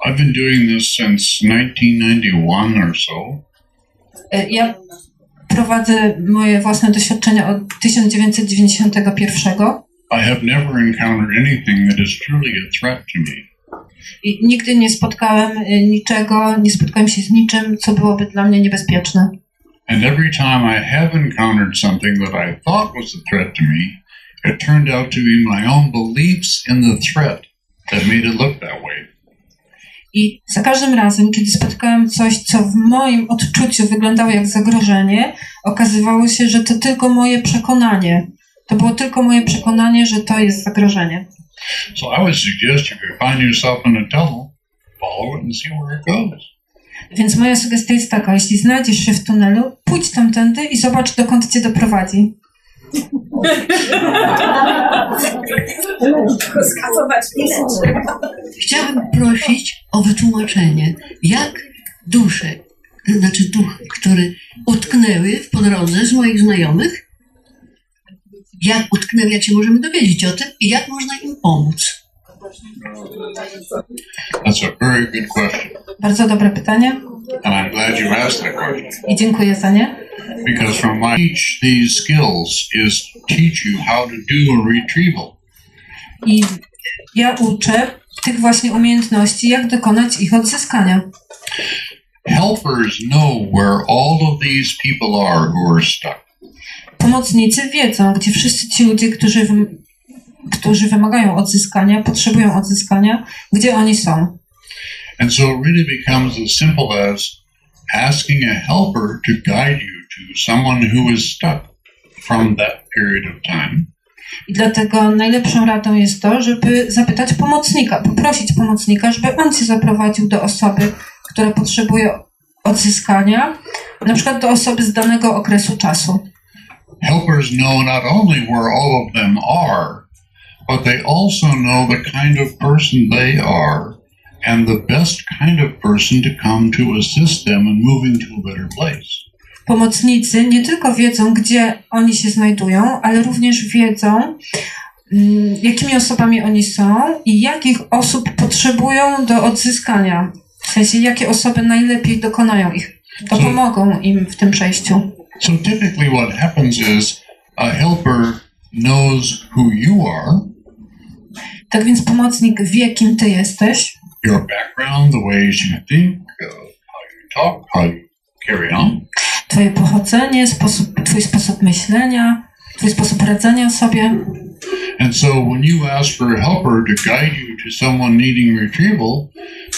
I've been doing this since nineteen ninety-one or so. Ja prowadzę moje własne doświadczenia od tysiąc dziewięćset dziewięćdziesiątego pierwszego. I have never encountered anything that is truly a threat to me. I nigdy nie spotkałem niczego, nie spotkałem się z niczym, co byłoby dla mnie niebezpieczne. And every time I have encountered something that I thought was a threat to me, it turned out to be my own beliefs in the threat that made it look that way. I za każdym razem, kiedy spotkałem coś, co w moim odczuciu wyglądało jak zagrożenie, okazywało się, że to tylko moje przekonanie. To było tylko moje przekonanie, że to jest zagrożenie. So I would suggest if you find yourself in a tunnel, follow it and see where it goes. Więc moja sugestia jest taka, jeśli znajdziesz się w tunelu, pójdź tamtędy i zobacz, dokąd cię doprowadzi. Chciałabym prosić o wytłumaczenie, jak dusze, to znaczy duchy, które utknęły w podrodze z moich znajomych, jak utknęły, jak się możemy dowiedzieć o tym i jak można im pomóc? That's a very good question. Bardzo dobre pytanie. And I'm glad you asked that question. I dziękuję za nie. because from my teach these skills is teach you how to do a retrieval. I ja uczę tych właśnie umiejętności, jak dokonać ich odzyskania. Helpers know where all of these people are who are stuck. Pomocnicy wiedzą, gdzie wszyscy ci ludzie, którzy, którzy wymagają odzyskania, potrzebują odzyskania, gdzie oni są. And so it really becomes as simple as asking a helper to guide you to someone who is stuck from that period of time. I dlatego najlepszą radą jest to, żeby zapytać pomocnika, poprosić pomocnika, żeby on cię zaprowadził do osoby, która potrzebuje odzyskania, na przykład do osoby z danego okresu czasu. Helpers know not only where all of them are, but they also know the kind of person they are and the best kind of person to come to assist them in moving to a better place. Pomocnicy nie tylko wiedzą, gdzie oni się znajdują, ale również wiedzą, jakimi osobami oni są i jakich osób potrzebują do odzyskania. W sensie, jakie osoby najlepiej dokonają ich, to pomogą im w tym przejściu. So typically what happens is a helper knows who you are. Tak więc pomocnik wie, kim ty jesteś. Your background, the way you think, how you talk, how you carry on. Twoje pochodzenie, sposób, twój sposób myślenia, twój sposób radzenia sobie. And so when you ask for a helper to guide you to someone needing retrieval,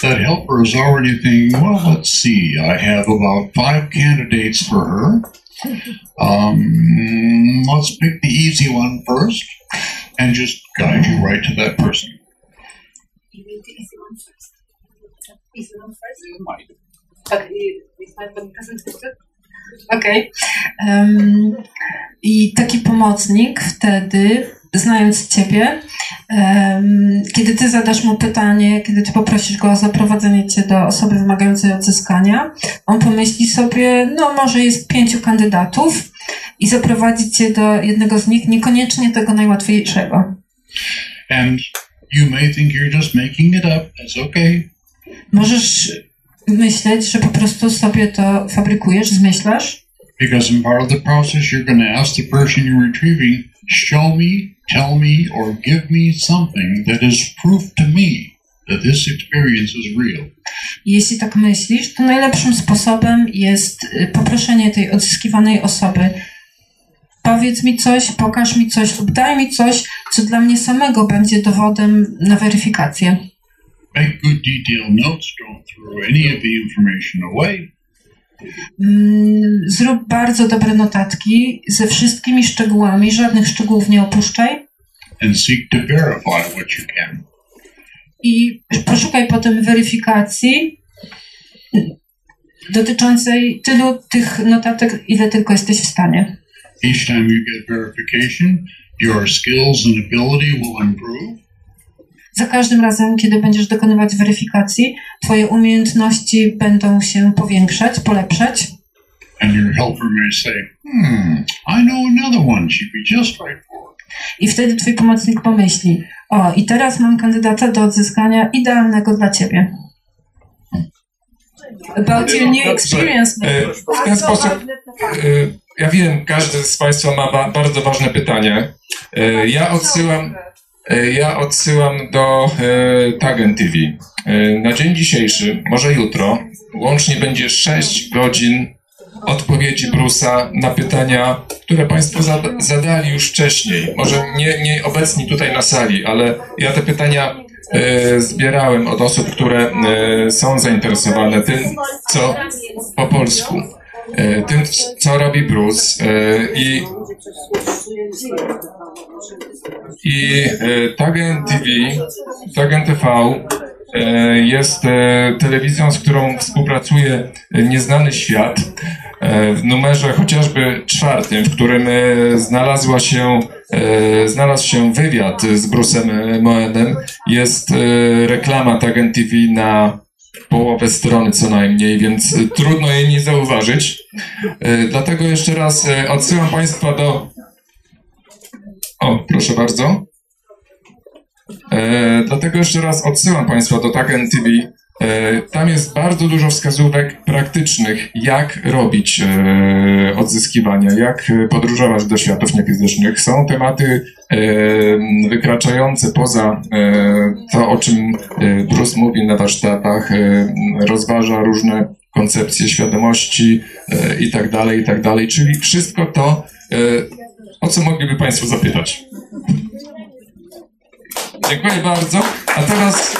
that helper is already thinking, well, let's see, I have about five candidates for her. Um, let's pick the easy one first and just guide you right to that person. You mean the easy one first? The easy one first? You might. Okay, is my present good? Okej. Okay. Um, I taki pomocnik wtedy, znając ciebie, um, kiedy ty zadasz mu pytanie, kiedy ty poprosisz go o zaprowadzenie cię do osoby wymagającej odzyskania, on pomyśli sobie, no może jest pięciu kandydatów i zaprowadzi cię do jednego z nich, niekoniecznie tego najłatwiejszego. And you may think you're just making it up. That's okay. Możesz myśleć, że po prostu sobie to fabrykujesz, zmyślasz. Because in part of the process you're going to ask the person you're retrieving, show me, tell me, or give me something that is proof to me that this experience is real. Jeśli tak myślisz, to najlepszym sposobem jest poproszenie tej odzyskiwanej osoby. Powiedz mi coś, pokaż mi coś lub daj mi coś, co dla mnie samego będzie dowodem na weryfikację. Make good detailed notes, don't throw any of the information away. Zrób bardzo dobre notatki ze wszystkimi szczegółami, żadnych szczegółów nie opuszczaj. And seek to verify what you can. I poszukaj potem weryfikacji dotyczącej tylu tych notatek, ile tylko jesteś w stanie. Each time you get verification, your skills and ability will improve. Za każdym razem, kiedy będziesz dokonywać weryfikacji, twoje umiejętności będą się powiększać, polepszać. And your helper may say, hmm, I know another one, she'd be just right for it. I wtedy twój pomocnik pomyśli, o, i teraz mam kandydata do odzyskania idealnego dla ciebie. About your new experience. W ten sposób, ja wiem, każdy z państwa ma ba- bardzo ważne pytanie. Ja odsyłam... Ja odsyłam do e, TAGEN T V. E, na dzień dzisiejszy, może jutro, łącznie będzie sześć godzin odpowiedzi Bruce'a na pytania, które państwo zada- zadali już wcześniej. Może nie, nie obecni tutaj na sali, ale ja te pytania e, zbierałem od osób, które e, są zainteresowane tym, co po polsku, e, tym, co robi Bruce e, i I e, TAGEN T V, TAGEN T V e, jest e, telewizją, z którą współpracuje Nieznany Świat. E, w numerze chociażby czwartym, w którym e, znalazła się, e, znalazł się wywiad z Bruce'em Moenem, jest e, reklama TAGEN T V na połowę strony co najmniej, więc trudno jej nie zauważyć. E, dlatego jeszcze raz e, odsyłam państwa do... O, proszę bardzo. E, dlatego jeszcze raz odsyłam państwa do TAGEN T V Tam jest bardzo dużo wskazówek praktycznych, jak robić odzyskiwania, jak podróżować do światów niefizycznych. Są tematy wykraczające poza to, o czym Bruce mówi na warsztatach, rozważa różne koncepcje świadomości i tak dalej, i tak dalej. Czyli wszystko to, o co mogliby Państwo zapytać. Dziękuję bardzo, a teraz...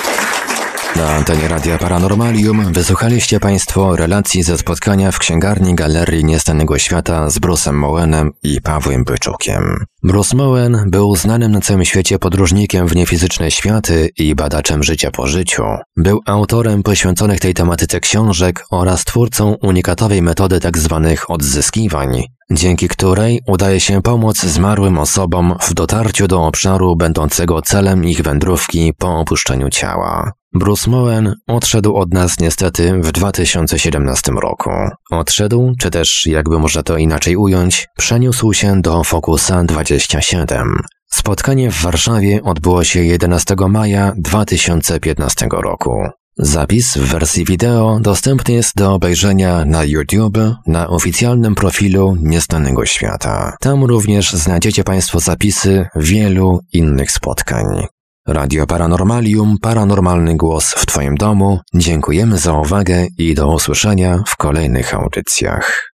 Na antenie Radia Paranormalium wysłuchaliście Państwo relacji ze spotkania w Księgarni Galerii Niestanego Świata z Bruce'em Moenem i Pawłem Byczukiem. Bruce Moen był znanym na całym świecie podróżnikiem w niefizyczne światy i badaczem życia po życiu. Był autorem poświęconych tej tematyce książek oraz twórcą unikatowej metody tzw. odzyskiwań, dzięki której udaje się pomóc zmarłym osobom w dotarciu do obszaru będącego celem ich wędrówki po opuszczeniu ciała. Bruce Moen odszedł od nas niestety w dwa tysiące siedemnastym roku. Odszedł, czy też, jakby można to inaczej ująć, przeniósł się do Focusa dwadzieścia siedem. Spotkanie w Warszawie odbyło się jedenastego maja dwa tysiące piętnastego roku. Zapis w wersji wideo dostępny jest do obejrzenia na YouTube na oficjalnym profilu Nieznanego Świata. Tam również znajdziecie Państwo zapisy wielu innych spotkań. Radio Paranormalium, paranormalny głos w Twoim domu. Dziękujemy za uwagę i do usłyszenia w kolejnych audycjach.